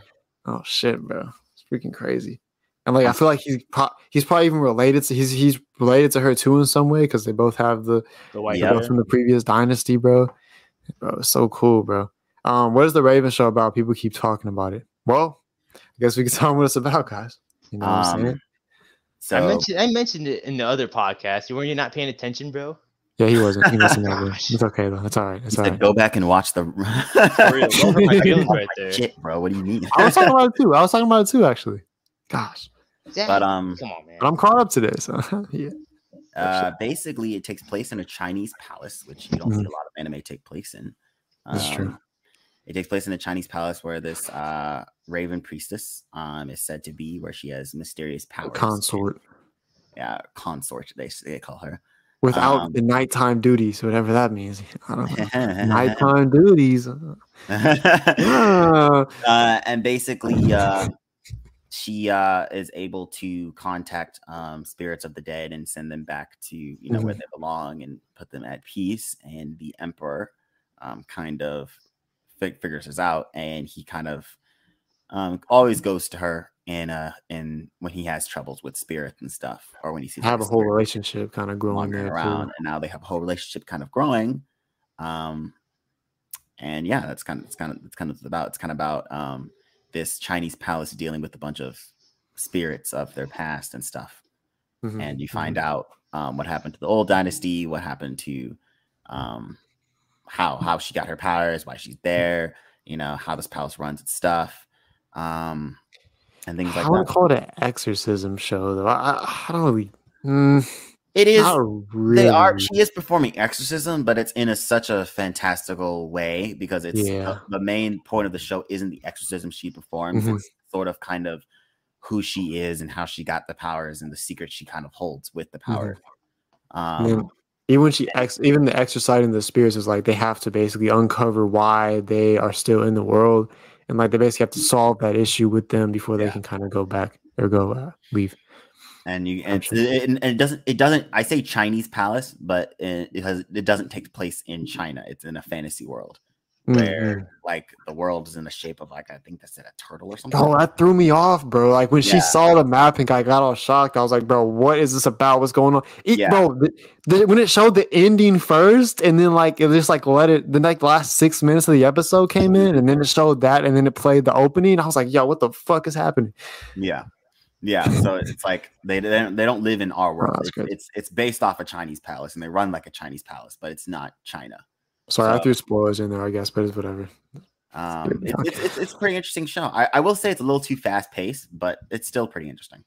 oh shit, bro, it's freaking crazy. And like I feel like he's pro- he's probably even related to he's he's related to her too in some way, because they both have the the white from the previous dynasty, bro. Bro, it's so cool, bro. Um, what is the Raven show about? People keep talking about it. Well, I guess we can tell them what it's about, guys. You know um, what I'm saying? So, I mentioned I mentioned it in the other podcast. You weren't you not paying attention, bro? Yeah, he wasn't. He wasn't that It's okay though. It's all right. It's all right. Go back and watch the. For real, right there. Shit, bro. What do you mean? I was talking about it too. I was talking about it too, actually. Gosh. Damn. But um, come on, man. But I'm caught up today, so yeah. Uh, basically, it takes place in a Chinese palace, which you don't mm-hmm. see a lot of anime take place in. Um, That's true. It takes place in a Chinese palace where this uh Raven priestess um is said to be, where she has mysterious powers. Consort. Yeah, consort. They they call her. Without um, the nighttime duties, whatever that means. I don't know. Nighttime duties. uh, and basically, uh. She uh, is able to contact um, spirits of the dead and send them back to, you know, mm-hmm. where they belong and put them at peace. And the emperor um, kind of fig- figures this out, and he kind of um, always goes to her in uh in when he has troubles with spirits and stuff, or when he sees have a whole relationship kind of growing there around, and now they have a whole relationship kind of growing. Um, and yeah, that's kind of it's kind of it's kind of about it's kind of about um. this Chinese palace dealing with a bunch of spirits of their past and stuff. Mm-hmm. And you find mm-hmm. out um, what happened to the old dynasty, what happened to um, how, how she got her powers, why she's there, you know, how this palace runs its stuff. Um, and things like I that. I would call it an exorcism show though. I, I, I don't really, mm, it is, really. They are, she is performing exorcism, but it's in a, such a fantastical way, because it's yeah. uh, the main point of the show isn't the exorcism she performs. Mm-hmm. It's sort of kind of who she is and how she got the powers and the secret she kind of holds with the power. Mm-hmm. Um, yeah. Even when she, ex- even the exorcising the spirits is like, they have to basically uncover why they are still in the world. And like, they basically have to solve that issue with them before they yeah. can kind of go back or go uh, leave. And you and it, and it doesn't it doesn't I say Chinese palace, but it, it has it doesn't take place in China. It's in a fantasy world where mm-hmm. like the world is in the shape of like I think that's it, a turtle or something. Oh, that threw me off, bro. Like when yeah. she saw the map and I got all shocked. I was like, bro, what is this about? What's going on? It, yeah. Bro, the, the, when it showed the ending first, and then like it just like let it. Then like the last six minutes of the episode came in, and then it showed that, and then it played the opening. I was like, yo, what the fuck is happening? Yeah. Yeah, so it's like they they don't, they don't live in our world. Oh, it's it's based off a Chinese palace, and they run like a Chinese palace, but it's not China. Sorry, so, I threw spoilers in there, I guess, but it's whatever. Um, it's, it's, it's it's a pretty interesting show. I, I will say it's a little too fast paced, but it's still pretty interesting.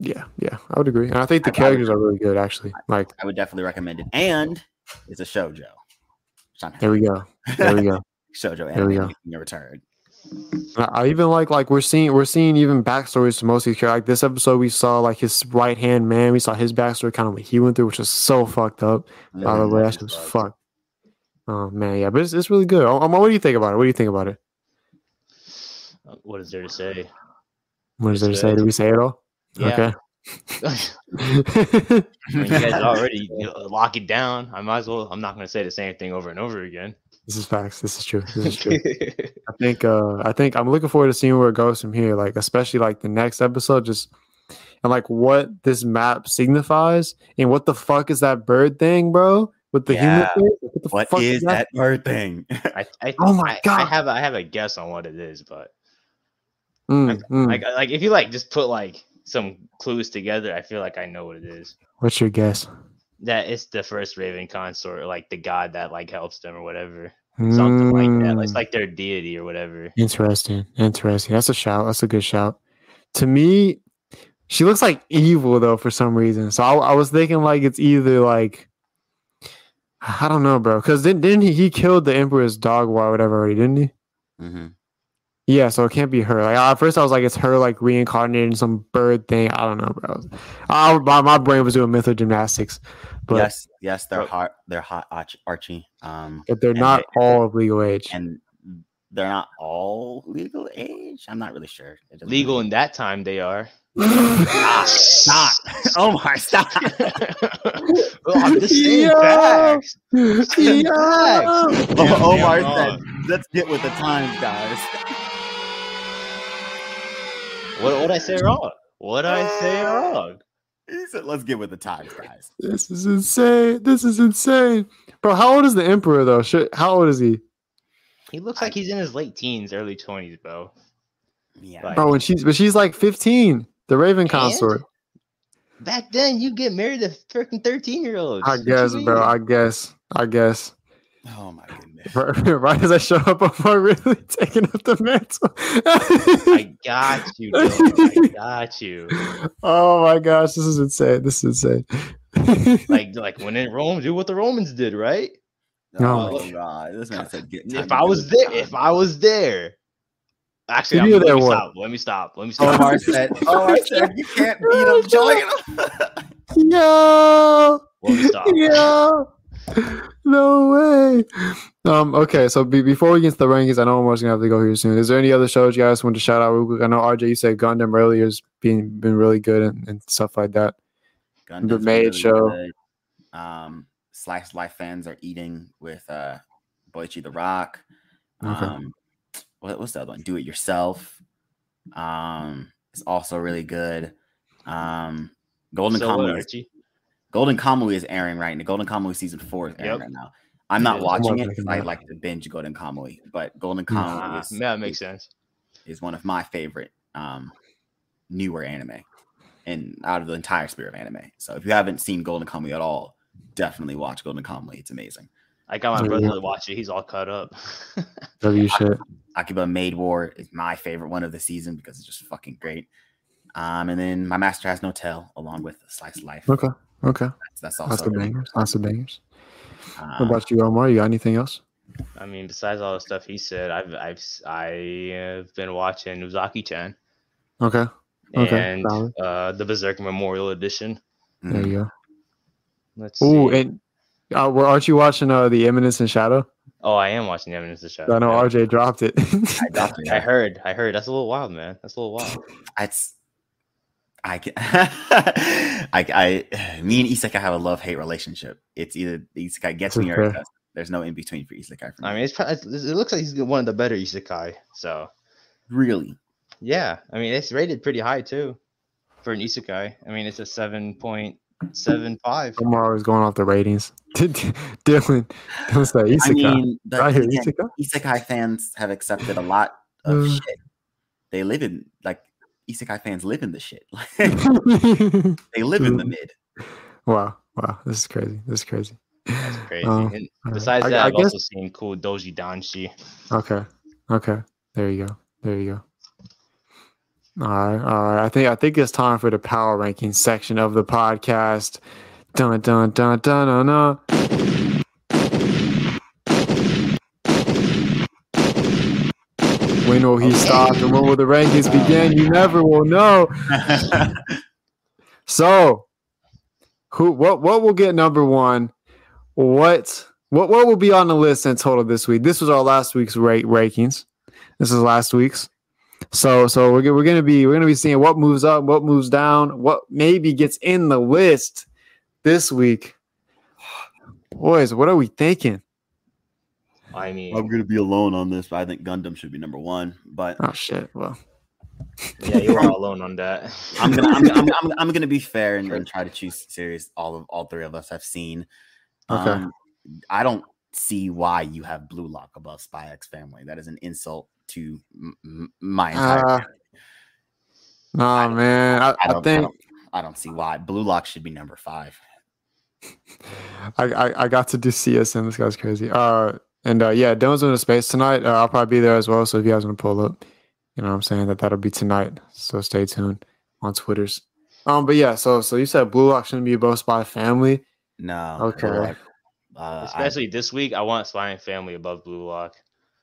Yeah, yeah, I would agree, and I think the I, characters I would, are really good, actually. Like, I would definitely recommend it, and it's a shoujo. There we go. There we go. Shoujo. There we go. Your return. I even like like we're seeing we're seeing even backstories to most of these characters. Like this episode, we saw like his right hand man. We saw his backstory, kind of what he went through, which was so fucked up. Yeah, by the way, that shit was fucked. Oh man, yeah, but it's it's really good. Um, what do you think about it? What do you think about it? What is there to say? What is there to say? Did we say it all? Yeah. Okay. I mean, you guys already you know, lock it down. I might as well. I'm not going to say the same thing over and over again. This is facts. This is true. This is true. I think. Uh, I think I'm looking forward to seeing where it goes from here. Like, especially like the next episode, just and like what this map signifies and what the fuck is that bird thing, bro? With the yeah. human thing? What, the what fuck is, is that, that bird thing? I, I, oh my god! I, I have I have a guess on what it is, but mm, like, mm. like like if you like just put like some clues together, I feel like I know what it is. What's your guess? That it's the first Raven consort, like the god that like helps them or whatever, something mm. like that. It's like their deity or whatever. Interesting, interesting. That's a shout. That's a good shout. To me, she looks like evil though for some reason. So I, I was thinking like it's either like I don't know, bro. Because then didn't he, he killed the emperor's dog or whatever already, didn't he? Mm-hmm. Yeah, so it can't be her. Like, at first I was like, it's her like reincarnating some bird thing. I don't know, bro. I, my, my brain was doing mental gymnastics. But yes, yes, they're hot. They're hot, Archie. Um, but they're not they, all of legal age, and they're not all legal age. I'm not really sure. Legal in that time, they are. Stop! Stop! Oh my! Stop! Oh, this is facts. Oh my! Said, let's get with the times, guys. What would I say wrong? What did I say wrong? He said, "Let's get with the times, guys." This is insane. This is insane, bro. How old is the emperor, though? Shit, how old is he? He looks like he's in his late teens, early twenties, bro. Yeah, like, bro. And she's but she's like fifteen. The Raven consort. Back then, you get married to freaking thirteen-year-olds. I guess, bro. I guess. I guess. Oh my goodness! Right as I show up, I'm really taking up the mantle. I got you, bro. I got you. Oh my gosh, this is insane. This is insane. like, like when in Rome, do what the Romans did, right? Oh, oh my god! This man said, get if I was there, if I was there. Actually, I'm, let, me stop. let me stop. Let me stop. Omar said, Omar said, you can't beat him. Join him. No. Let me stop. No. No way. Um. Okay, so be, before we get to the rankings, I know Omar's going to have to go here soon. Is there any other shows you guys want to shout out real quick? I know, R J, you said Gundam earlier has been, been really good and, and stuff like that. Gundam's the Maid really show. Good. Um, Slice Life fans are eating with uh, Boichi the Rock. Um, okay. What's the other one? Do It Yourself. Um, it's also really good. Um, Golden so Kamuy. Is, Golden Kamuy is airing right now. Golden Kamuy season four is airing yep. right now. I'm not yeah, watching it because I like to binge Golden Kamuy, but Golden Kamuy nah, is that makes sense. Is one of my favorite um newer anime and out of the entire sphere of anime. So if you haven't seen Golden Kamuy at all, definitely watch Golden Kamuy. It's amazing. I got my brother to watch it. He's all cut up. W shit. Akiba Maid War is my favorite one of the season because it's just fucking great. Um, and then My Master Has No Tail, along with Slice of Life. Okay, okay. That's, that's also lots of bangers. Lots of bangers. Um, what about you, Omar? You got anything else? I mean, besides all the stuff he said, I've I've I've been watching Uzaki-chan. Okay. Okay. And uh, the Berserk Memorial Edition. There you go. Let's Ooh, see. and. Uh, well, aren't you watching uh, The Eminence and Shadow? Oh, I am watching The Eminence and Shadow. I know man. R J dropped it. I dropped it. I heard. I heard. That's a little wild, man. That's a little wild. That's I can. I, I, me and Isekai have a love-hate relationship. It's either Isekai gets me or it doesn't. There's no in between for Isekai. For me. I mean, it's probably, it looks like he's one of the better Isekai. So really, yeah. I mean, it's rated pretty high too for an Isekai. I mean, it's a seven point. Seven five. Omar is going off the ratings. Dylan, what's that? Isekai. I mean, the, right here, Isekai? Isekai fans have accepted a lot of shit. They live in like Isekai fans live in the shit. They live in the mid. Wow, wow, this is crazy. This is crazy. That's crazy. Um, and besides right. that, I, I've I also guess... seen cool Doji Danshi. Okay, okay. There you go. There you go. All right, all right. I think I think it's time for the power ranking section of the podcast. Dun dun dun dun dun. dun. When will he okay. stop and when will the rankings oh begin? You never will know. So, who? What? What will get number one? What? What? What will be on the list in total this week? This was our last week's rate rankings. This is last week's. So, so we're we're gonna be we're gonna be seeing what moves up, what moves down, what maybe gets in the list this week. Boys, what are we thinking? I mean, I'm gonna be alone on this, but I think Gundam should be number one. But oh shit, well, yeah, you're all alone on that. I'm gonna I'm, I'm, I'm, I'm gonna be fair and, and try to choose series all of all three of us have seen. Okay, um, I don't see why you have Blue Lock above Spy X Family. That is an insult to m- my entire uh, nah, man. I, I, don't, I think I don't, I don't see why Blue Lock should be number five. I, I I got to do C S M. This guy's crazy. Uh, and uh, yeah, Dylan's in the space tonight. Uh, I'll probably be there as well. So if you guys want to pull up, you know what I'm saying, that that'll be tonight. So stay tuned on Twitters. Um, but yeah, so so you said Blue Lock shouldn't be both Spy Family. No, okay. Like, uh, especially I, this week, I want Spy and Family above Blue Lock.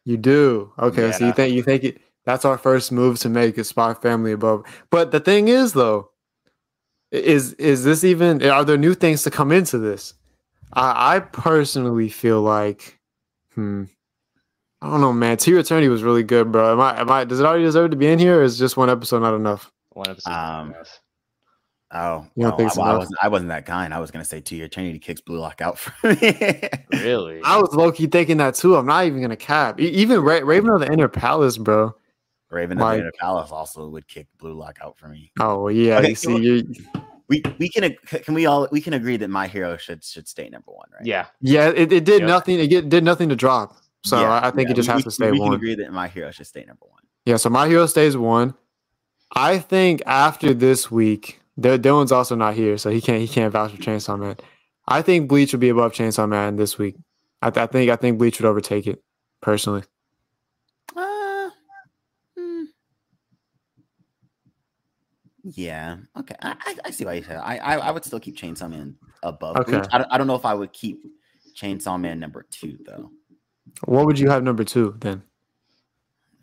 You do. Okay, yeah. So you think you think it That's our first move to make is Spy Family above. But the thing is, though, is is this even? Are there new things to come into this? I, I personally feel like, hmm, I don't know, man. To Your Eternity was really good, bro. Am I? Am I? Does it already deserve to be in here, or is just one episode not enough? One episode. Um, oh, you don't no, think so I, I wasn't. I wasn't that kind. I was gonna say To Your Eternity kicks Blue Lock out for me. Really? I was low key thinking that too. I'm not even gonna cap. Even Ra Raven of the Inner Palace, bro. Raven of the Inner Palace also would kick Blue Lock out for me. Oh yeah, okay, you see, you we we can can we all we can agree that My Hero should should stay number one, right? Yeah, yeah. It, it did yep. nothing. It get, did nothing to drop. So yeah, I think yeah, it just we, has to stay we one. We can agree that My Hero should stay number one. Yeah. So My Hero stays one. I think after this week, Dylan's also not here, so he can't he can't vouch for Chainsaw Man. I think Bleach would be above Chainsaw Man this week. I, th I think I think Bleach would overtake it personally. Yeah. Okay. I, I, I see why you said I, I I would still keep Chainsaw Man above. Okay. I don't, I don't know if I would keep Chainsaw Man number two though. What would you have number two then?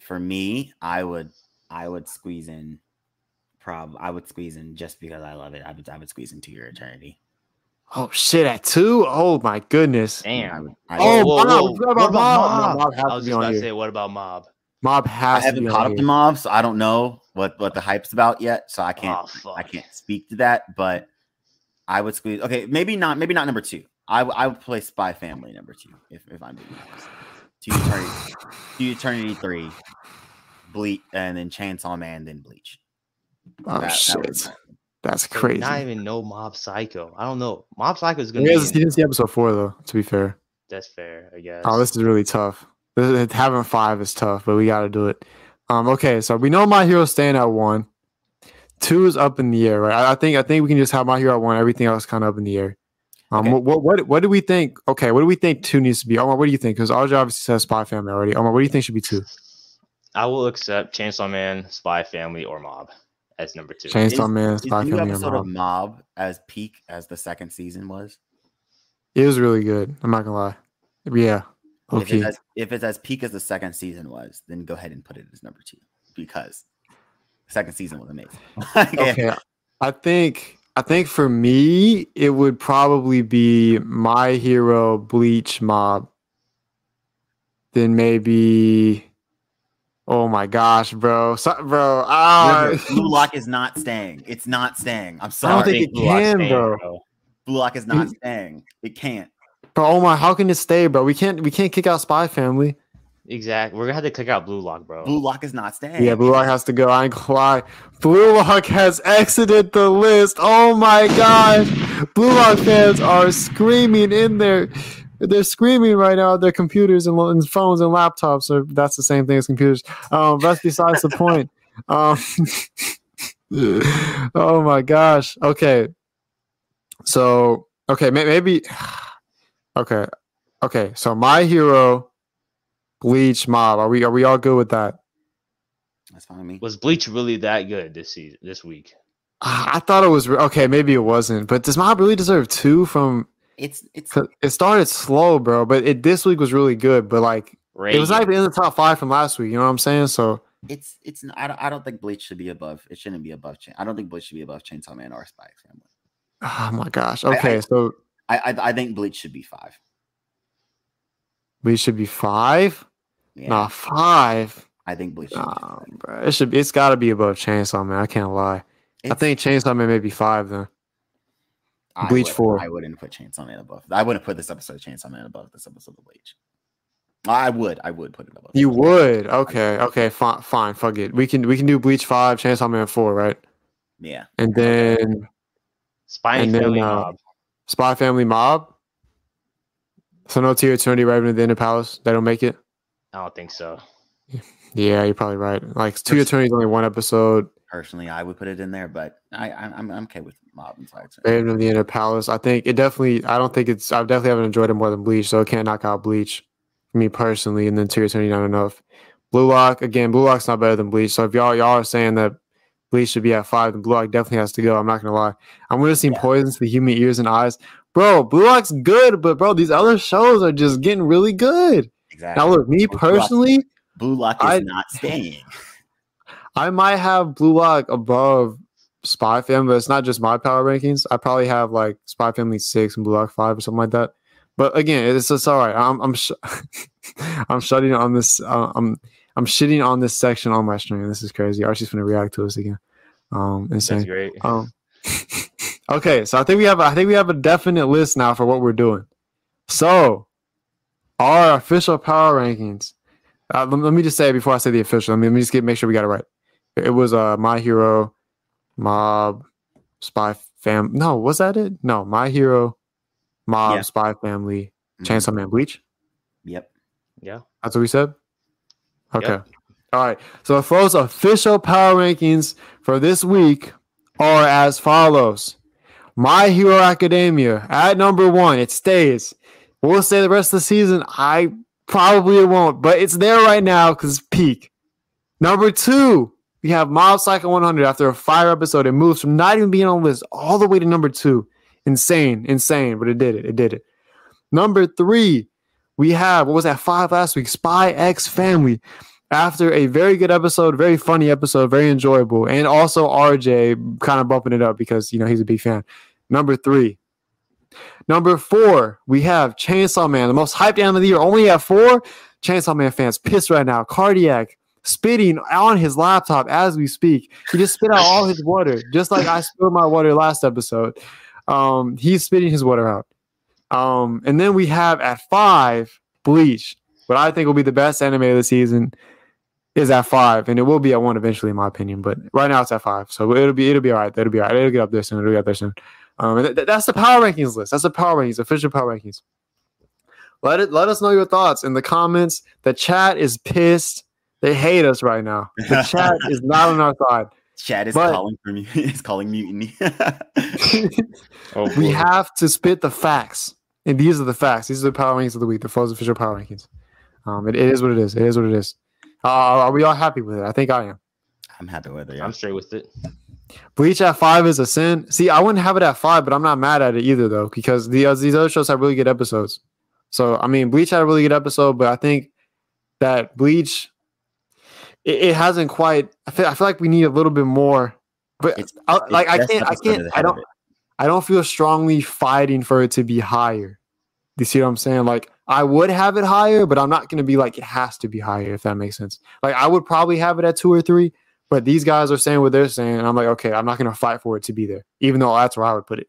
For me, I would I would squeeze in. Prob I would squeeze in just because I love it. I would I would squeeze in To Your Eternity. Oh shit! At two? Oh my goodness! Damn. I would, I oh, whoa, whoa. What about Mob? Mob I was just about to say, what about Mob? Mob has. I haven't caught up to Mob, so I don't know what what the hype's about yet. So I can't oh, I can't speak to that. But I would squeeze. Okay, maybe not. Maybe not number two. I I would play Spy Family number two if if I'm being honest. To Eternity, To Eternity three, Bleach, and then Chainsaw Man, then Bleach. Oh that, shit! That That's crazy. Not even know Mob Psycho. I don't know. Mob Psycho is gonna. He, be has, he didn't see episode four though. To be fair. That's fair, I guess. Oh, this is really tough. Having five is tough, but we got to do it. Um, okay, so we know My Hero's staying at one. Two is up in the air, right? I, I think I think we can just have My Hero at one. Everything else kind of up in the air. Um, okay. what, what what do we think? Okay, what do we think two needs to be? Omar, what do you think? Because R J obviously says Spy Family already. Omar, what do you think should be two? I will accept Chainsaw Man, Spy Family, or Mob as number two. Chainsaw is, Man, Spy Family, or Mob. Is the new episode of Mob as peak as the second season was? It was really good. I'm not going to lie. Yeah. Okay. If, it's as, if it's as peak as the second season was, then go ahead and put it as number two because the second season was amazing. Okay. okay, I think I think for me it would probably be My Hero, Bleach, Mob. Then maybe, oh my gosh, bro, so, bro, ah, Blue Lock is not staying. It's not staying. I'm sorry. I don't think it Blue can, staying, bro. bro. Blue Lock is not staying. It can't. Bro, Omar, how can it stay, bro? We can't we can't kick out Spy Family. Exactly. We're gonna have to kick out Blue Lock, bro. Blue Lock is not staying. Yeah, Blue Lock has to go. I ain't gonna lie. Blue Lock has exited the list. Oh my gosh. Blue Lock fans are screaming in their they're screaming right now at their computers and, and phones and laptops, or that's the same thing as computers. Um, that's besides the point. Um oh my gosh. Okay. So okay, maybe Okay, okay. So My Hero, Bleach, Mob. Are we are we all good with that? That's fine with me. Was Bleach really that good this season, this week? Uh, I thought it was. Okay, maybe it wasn't. But does Mob really deserve two? From it's it's it started slow, bro. But it this week was really good. But like Reigen. It was not even in the top five from last week. You know what I'm saying? So it's it's. I don't, I don't think Bleach should be above. It shouldn't be above. I don't think Bleach should be above Chainsaw Man or Spy X Family. Oh my gosh. Okay, I, I, so. I, I I think Bleach should be five. Bleach should be five? Yeah. Nah, five. I think Bleach should nah, be five. Bro. It should be, it's gotta be above Chainsaw Man. I can't lie. It's, I think Chainsaw Man may be five then. Bleach would, four. I wouldn't put Chainsaw Man above. I wouldn't put this episode of Chainsaw Man above this episode of Bleach. I would. I would put it above. You would? Okay. Okay, fine fine. Fuck it. We can we can do Bleach five, Chainsaw Man four, right? Yeah. And then Spy and Family then, uh, Mob. Spy Family, Mob. So no To Your Eternity, Raven of the Inner Palace. They don't make it. I don't think so. Yeah, you're probably right. Like To Your Eternity is only one episode. Personally, I would put it in there, but I, I'm I'm okay with Mob and Spy X. Raven of the Inner Palace. I think it definitely. I don't think it's. I definitely haven't enjoyed it more than Bleach, so it can't knock out Bleach. For me personally, and then To Your Eternity not enough. Blue Lock again. Blue Lock's not better than Bleach. So if y'all y'all are saying that Bleach should be at five, then Blue Lock definitely has to go. I'm not gonna lie. I'm gonna see yeah. Poison to the Human Ears and Eyes. Bro, Blue Lock's good, but bro, these other shows are just getting really good. Exactly. Now, look, me personally, Blue Lock, Blue Lock is I, not staying. I might have Blue Lock above Spy Family, but it's not just my power rankings. I probably have like Spy Family six and Blue Lock five or something like that. But again, it's just all right. I'm I'm sh I'm shutting on this. Uh, I'm I'm shitting on this section on my stream. This is crazy. Archie's gonna react to us again. Um, insane. That's great. Um, okay, so I think we have I think we have a definite list now for what we're doing. So our official power rankings. Uh, let, let me just say it before I say the official. I mean, let me just get make sure we got it right. It was uh My Hero, Mob, Spy Fam. No, was that it? No, My Hero, Mob, yeah. Spy Family, Chainsaw Man, Bleach. Yep. Yeah. That's what we said. Okay. Yep. All right. So, folks, official power rankings for this week are as follows: My Hero Academia at number one. It stays. We'll stay the rest of the season. I probably won't, but it's there right now because it's peak. Number two, we have Mob Psycho one hundred. After a fire episode, it moves from not even being on the list all the way to number two. Insane, insane, but it did it. It did it. Number three, we have, what was that, five last week? Spy X Family. After a very good episode, very funny episode, very enjoyable. And also R J kind of bumping it up because, you know, he's a big fan. Number three. Number four, we have Chainsaw Man, the most hyped anime of the year. Only at four, Chainsaw Man fans pissed right now. Cardiac. Spitting on his laptop as we speak. He just spit out all his water, just like I spilled my water last episode. Um, he's spitting his water out. Um, and then we have at five, Bleach. What I think will be the best anime of the season is at five, and it will be at one eventually, in my opinion. But right now it's at five, so it'll be it'll be all right. It'll be all right. It'll get up there soon. It'll get up there soon. Um, and th that's the power rankings list. That's the power rankings, official power rankings. Let it let us know your thoughts in the comments. The chat is pissed. They hate us right now. The chat is not on our side. Chat is but calling for me. It's calling mutiny. Oh, we have to spit the facts, and these are the facts. These are the power rankings of the week. The F O A's official power rankings. Um, it, it is what it is. It is what it is. Uh, are we all happy with it? I think I am. I'm happy with it. Yeah. I'm straight with it. Bleach at five is a sin. See, I wouldn't have it at five, but I'm not mad at it either, though, because the, uh, these other shows have really good episodes. So I mean, Bleach had a really good episode, but I think that Bleach. It, it hasn't quite. I feel, I feel like we need a little bit more, but it's, I, it's like I can't. I can't. I don't. I don't feel strongly fighting for it to be higher. You see what I'm saying? Like I would have it higher, but I'm not going to be like it has to be higher. If that makes sense. Like I would probably have it at two or three, but these guys are saying what they're saying, and I'm like, okay, I'm not going to fight for it to be there, even though that's where I would put it.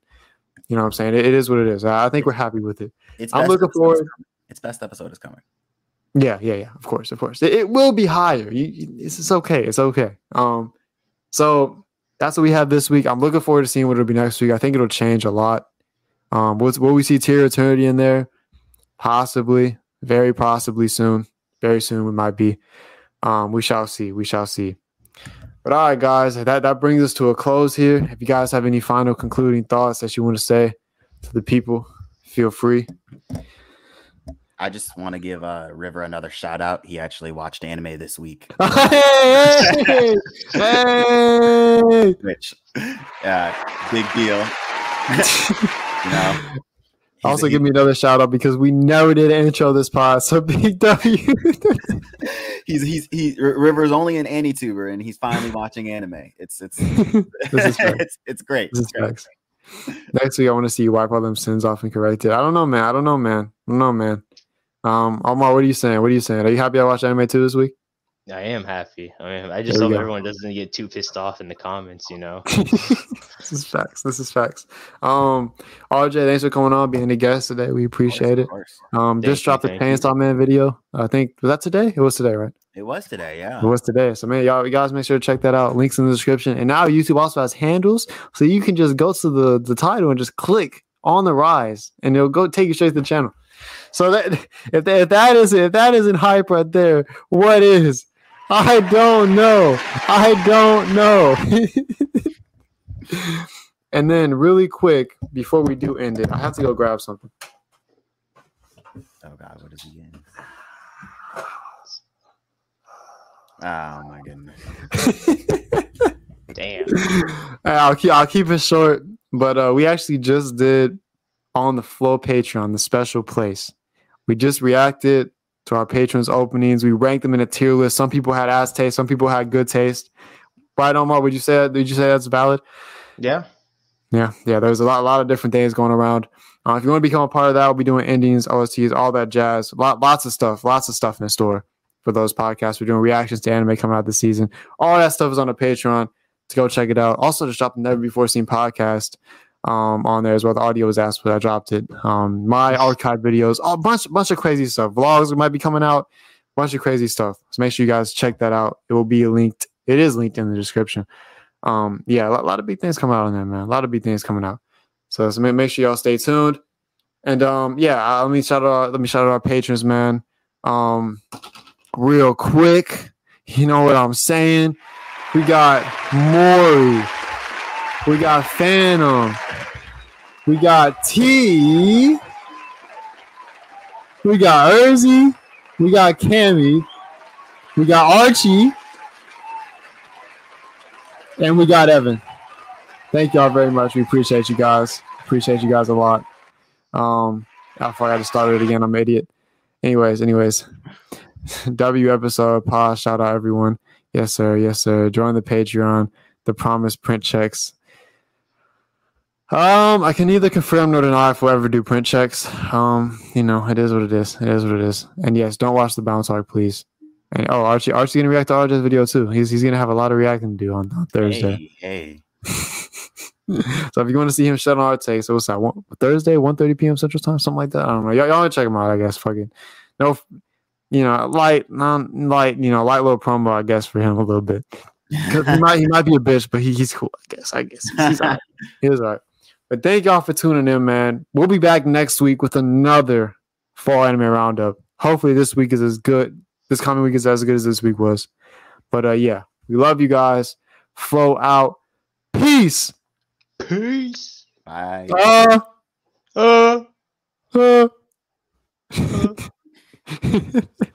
You know what I'm saying? It, it is what it is. I, I think we're happy with it. It's I'm looking forward. Its best episode is coming. Yeah, yeah, yeah. Of course, of course. It, it will be higher. You, you, it's, it's okay. It's okay. Um, so that's what we have this week. I'm looking forward to seeing what it'll be next week. I think it'll change a lot. Um, will, will we see To Your Eternity in there? Possibly. Very possibly soon. Very soon we might be. Um, we shall see. We shall see. But all right, guys. That, that brings us to a close here. If you guys have any final concluding thoughts that you want to say to the people, feel free. I just want to give uh, River another shout out. He actually watched anime this week. Hey, hey, which uh, big deal. You know, also, give me another shout out because we never did an intro this pod. So Big W. he's he's he. River's only an AniTuber, and he's finally watching anime. It's it's it's, it's it's great. This is great. Next week, I want to see you wipe all them sins off and correct it. I don't know, man. I don't know, man. I don't know, man. Um, Omar, what are you saying? What are you saying? Are you happy I watched anime too this week? I am happy. I mean, I just hope everyone doesn't get too pissed off in the comments, you know. This is facts. This is facts. Um, R J, thanks for coming on, being a guest today. We appreciate it. Um, just dropped the Chainsaw Man video. I think was that today? It was today, right? It was today, yeah. It was today. So, man, y'all, you guys make sure to check that out. Links in the description. And now YouTube also has handles, so you can just go to the the title and just click on the rise, and it'll go take you straight to the channel. So that if that, if that is if that isn't hype right there, what is? I don't know. I don't know. And then really quick before we do end it, I have to go grab something. Oh God, what is he in? Oh my goodness. Damn. I'll keep I'll keep it short, but uh, we actually just did On the Flow Patreon, the special place. We just reacted to our patrons' openings. We ranked them in a tier list. Some people had ass taste. Some people had good taste. Right, Omar? Would you say that? Did you say that's valid? Yeah. Yeah, yeah. There's a lot, a lot of different things going around. Uh, if you want to become a part of that, we'll be doing endings, O S Ts, all that jazz. Lot, lots of stuff. Lots of stuff in the store for those podcasts. We're doing reactions to anime coming out this season. All that stuff is on the Patreon. To go check it out. Also, just dropped the Never Before Seen podcast um, on there as well. The audio was asked, but I dropped it. Um, my archive videos, a bunch, bunch of crazy stuff. Vlogs might be coming out. Bunch of crazy stuff. So make sure you guys check that out. It will be linked. It is linked in the description. Um, yeah, a lot of big things coming out on there, man. A lot of big things coming out. So, so make sure y'all stay tuned. And um, yeah, uh, let me shout out. Let me shout out our patrons, man. Um, real quick, you know what I'm saying. We got Maury. We got Phantom. We got T. We got Urzy. We got Cammy. We got Archie. And we got Evan. Thank y'all very much. We appreciate you guys. Appreciate you guys a lot. Um, I forgot to start it again. I'm an idiot. Anyways, anyways. W episode. Pause. Shout out everyone. Yes, sir. Yes, sir. Join the Patreon. The promised print checks. Um, I can neither confirm nor deny if we'll ever do print checks. Um, you know, it is what it is. It is what it is. And yes, don't watch the bounce arc, please. And oh, Archie, Archie's gonna react to R J's video too. He's he's gonna have a lot of reacting to do on, on Thursday. Hey, hey. So if you want to see him shut on our takes, so what's that? One, Thursday, one thirty p.m. Central Time, something like that. I don't know. Y'all, y'all check him out, I guess. Fucking no, you know, light, non light, you know, light little promo, I guess, for him a little bit. He might he might be a bitch, but he, he's cool, I guess. I guess he's, he's all right. He was all right. But thank y'all for tuning in, man. We'll be back next week with another fall anime roundup. Hopefully, this week is as good. This coming week is as good as this week was. But uh, yeah, we love you guys. Flow out. Peace. Peace. Bye. Uh, uh, uh. uh.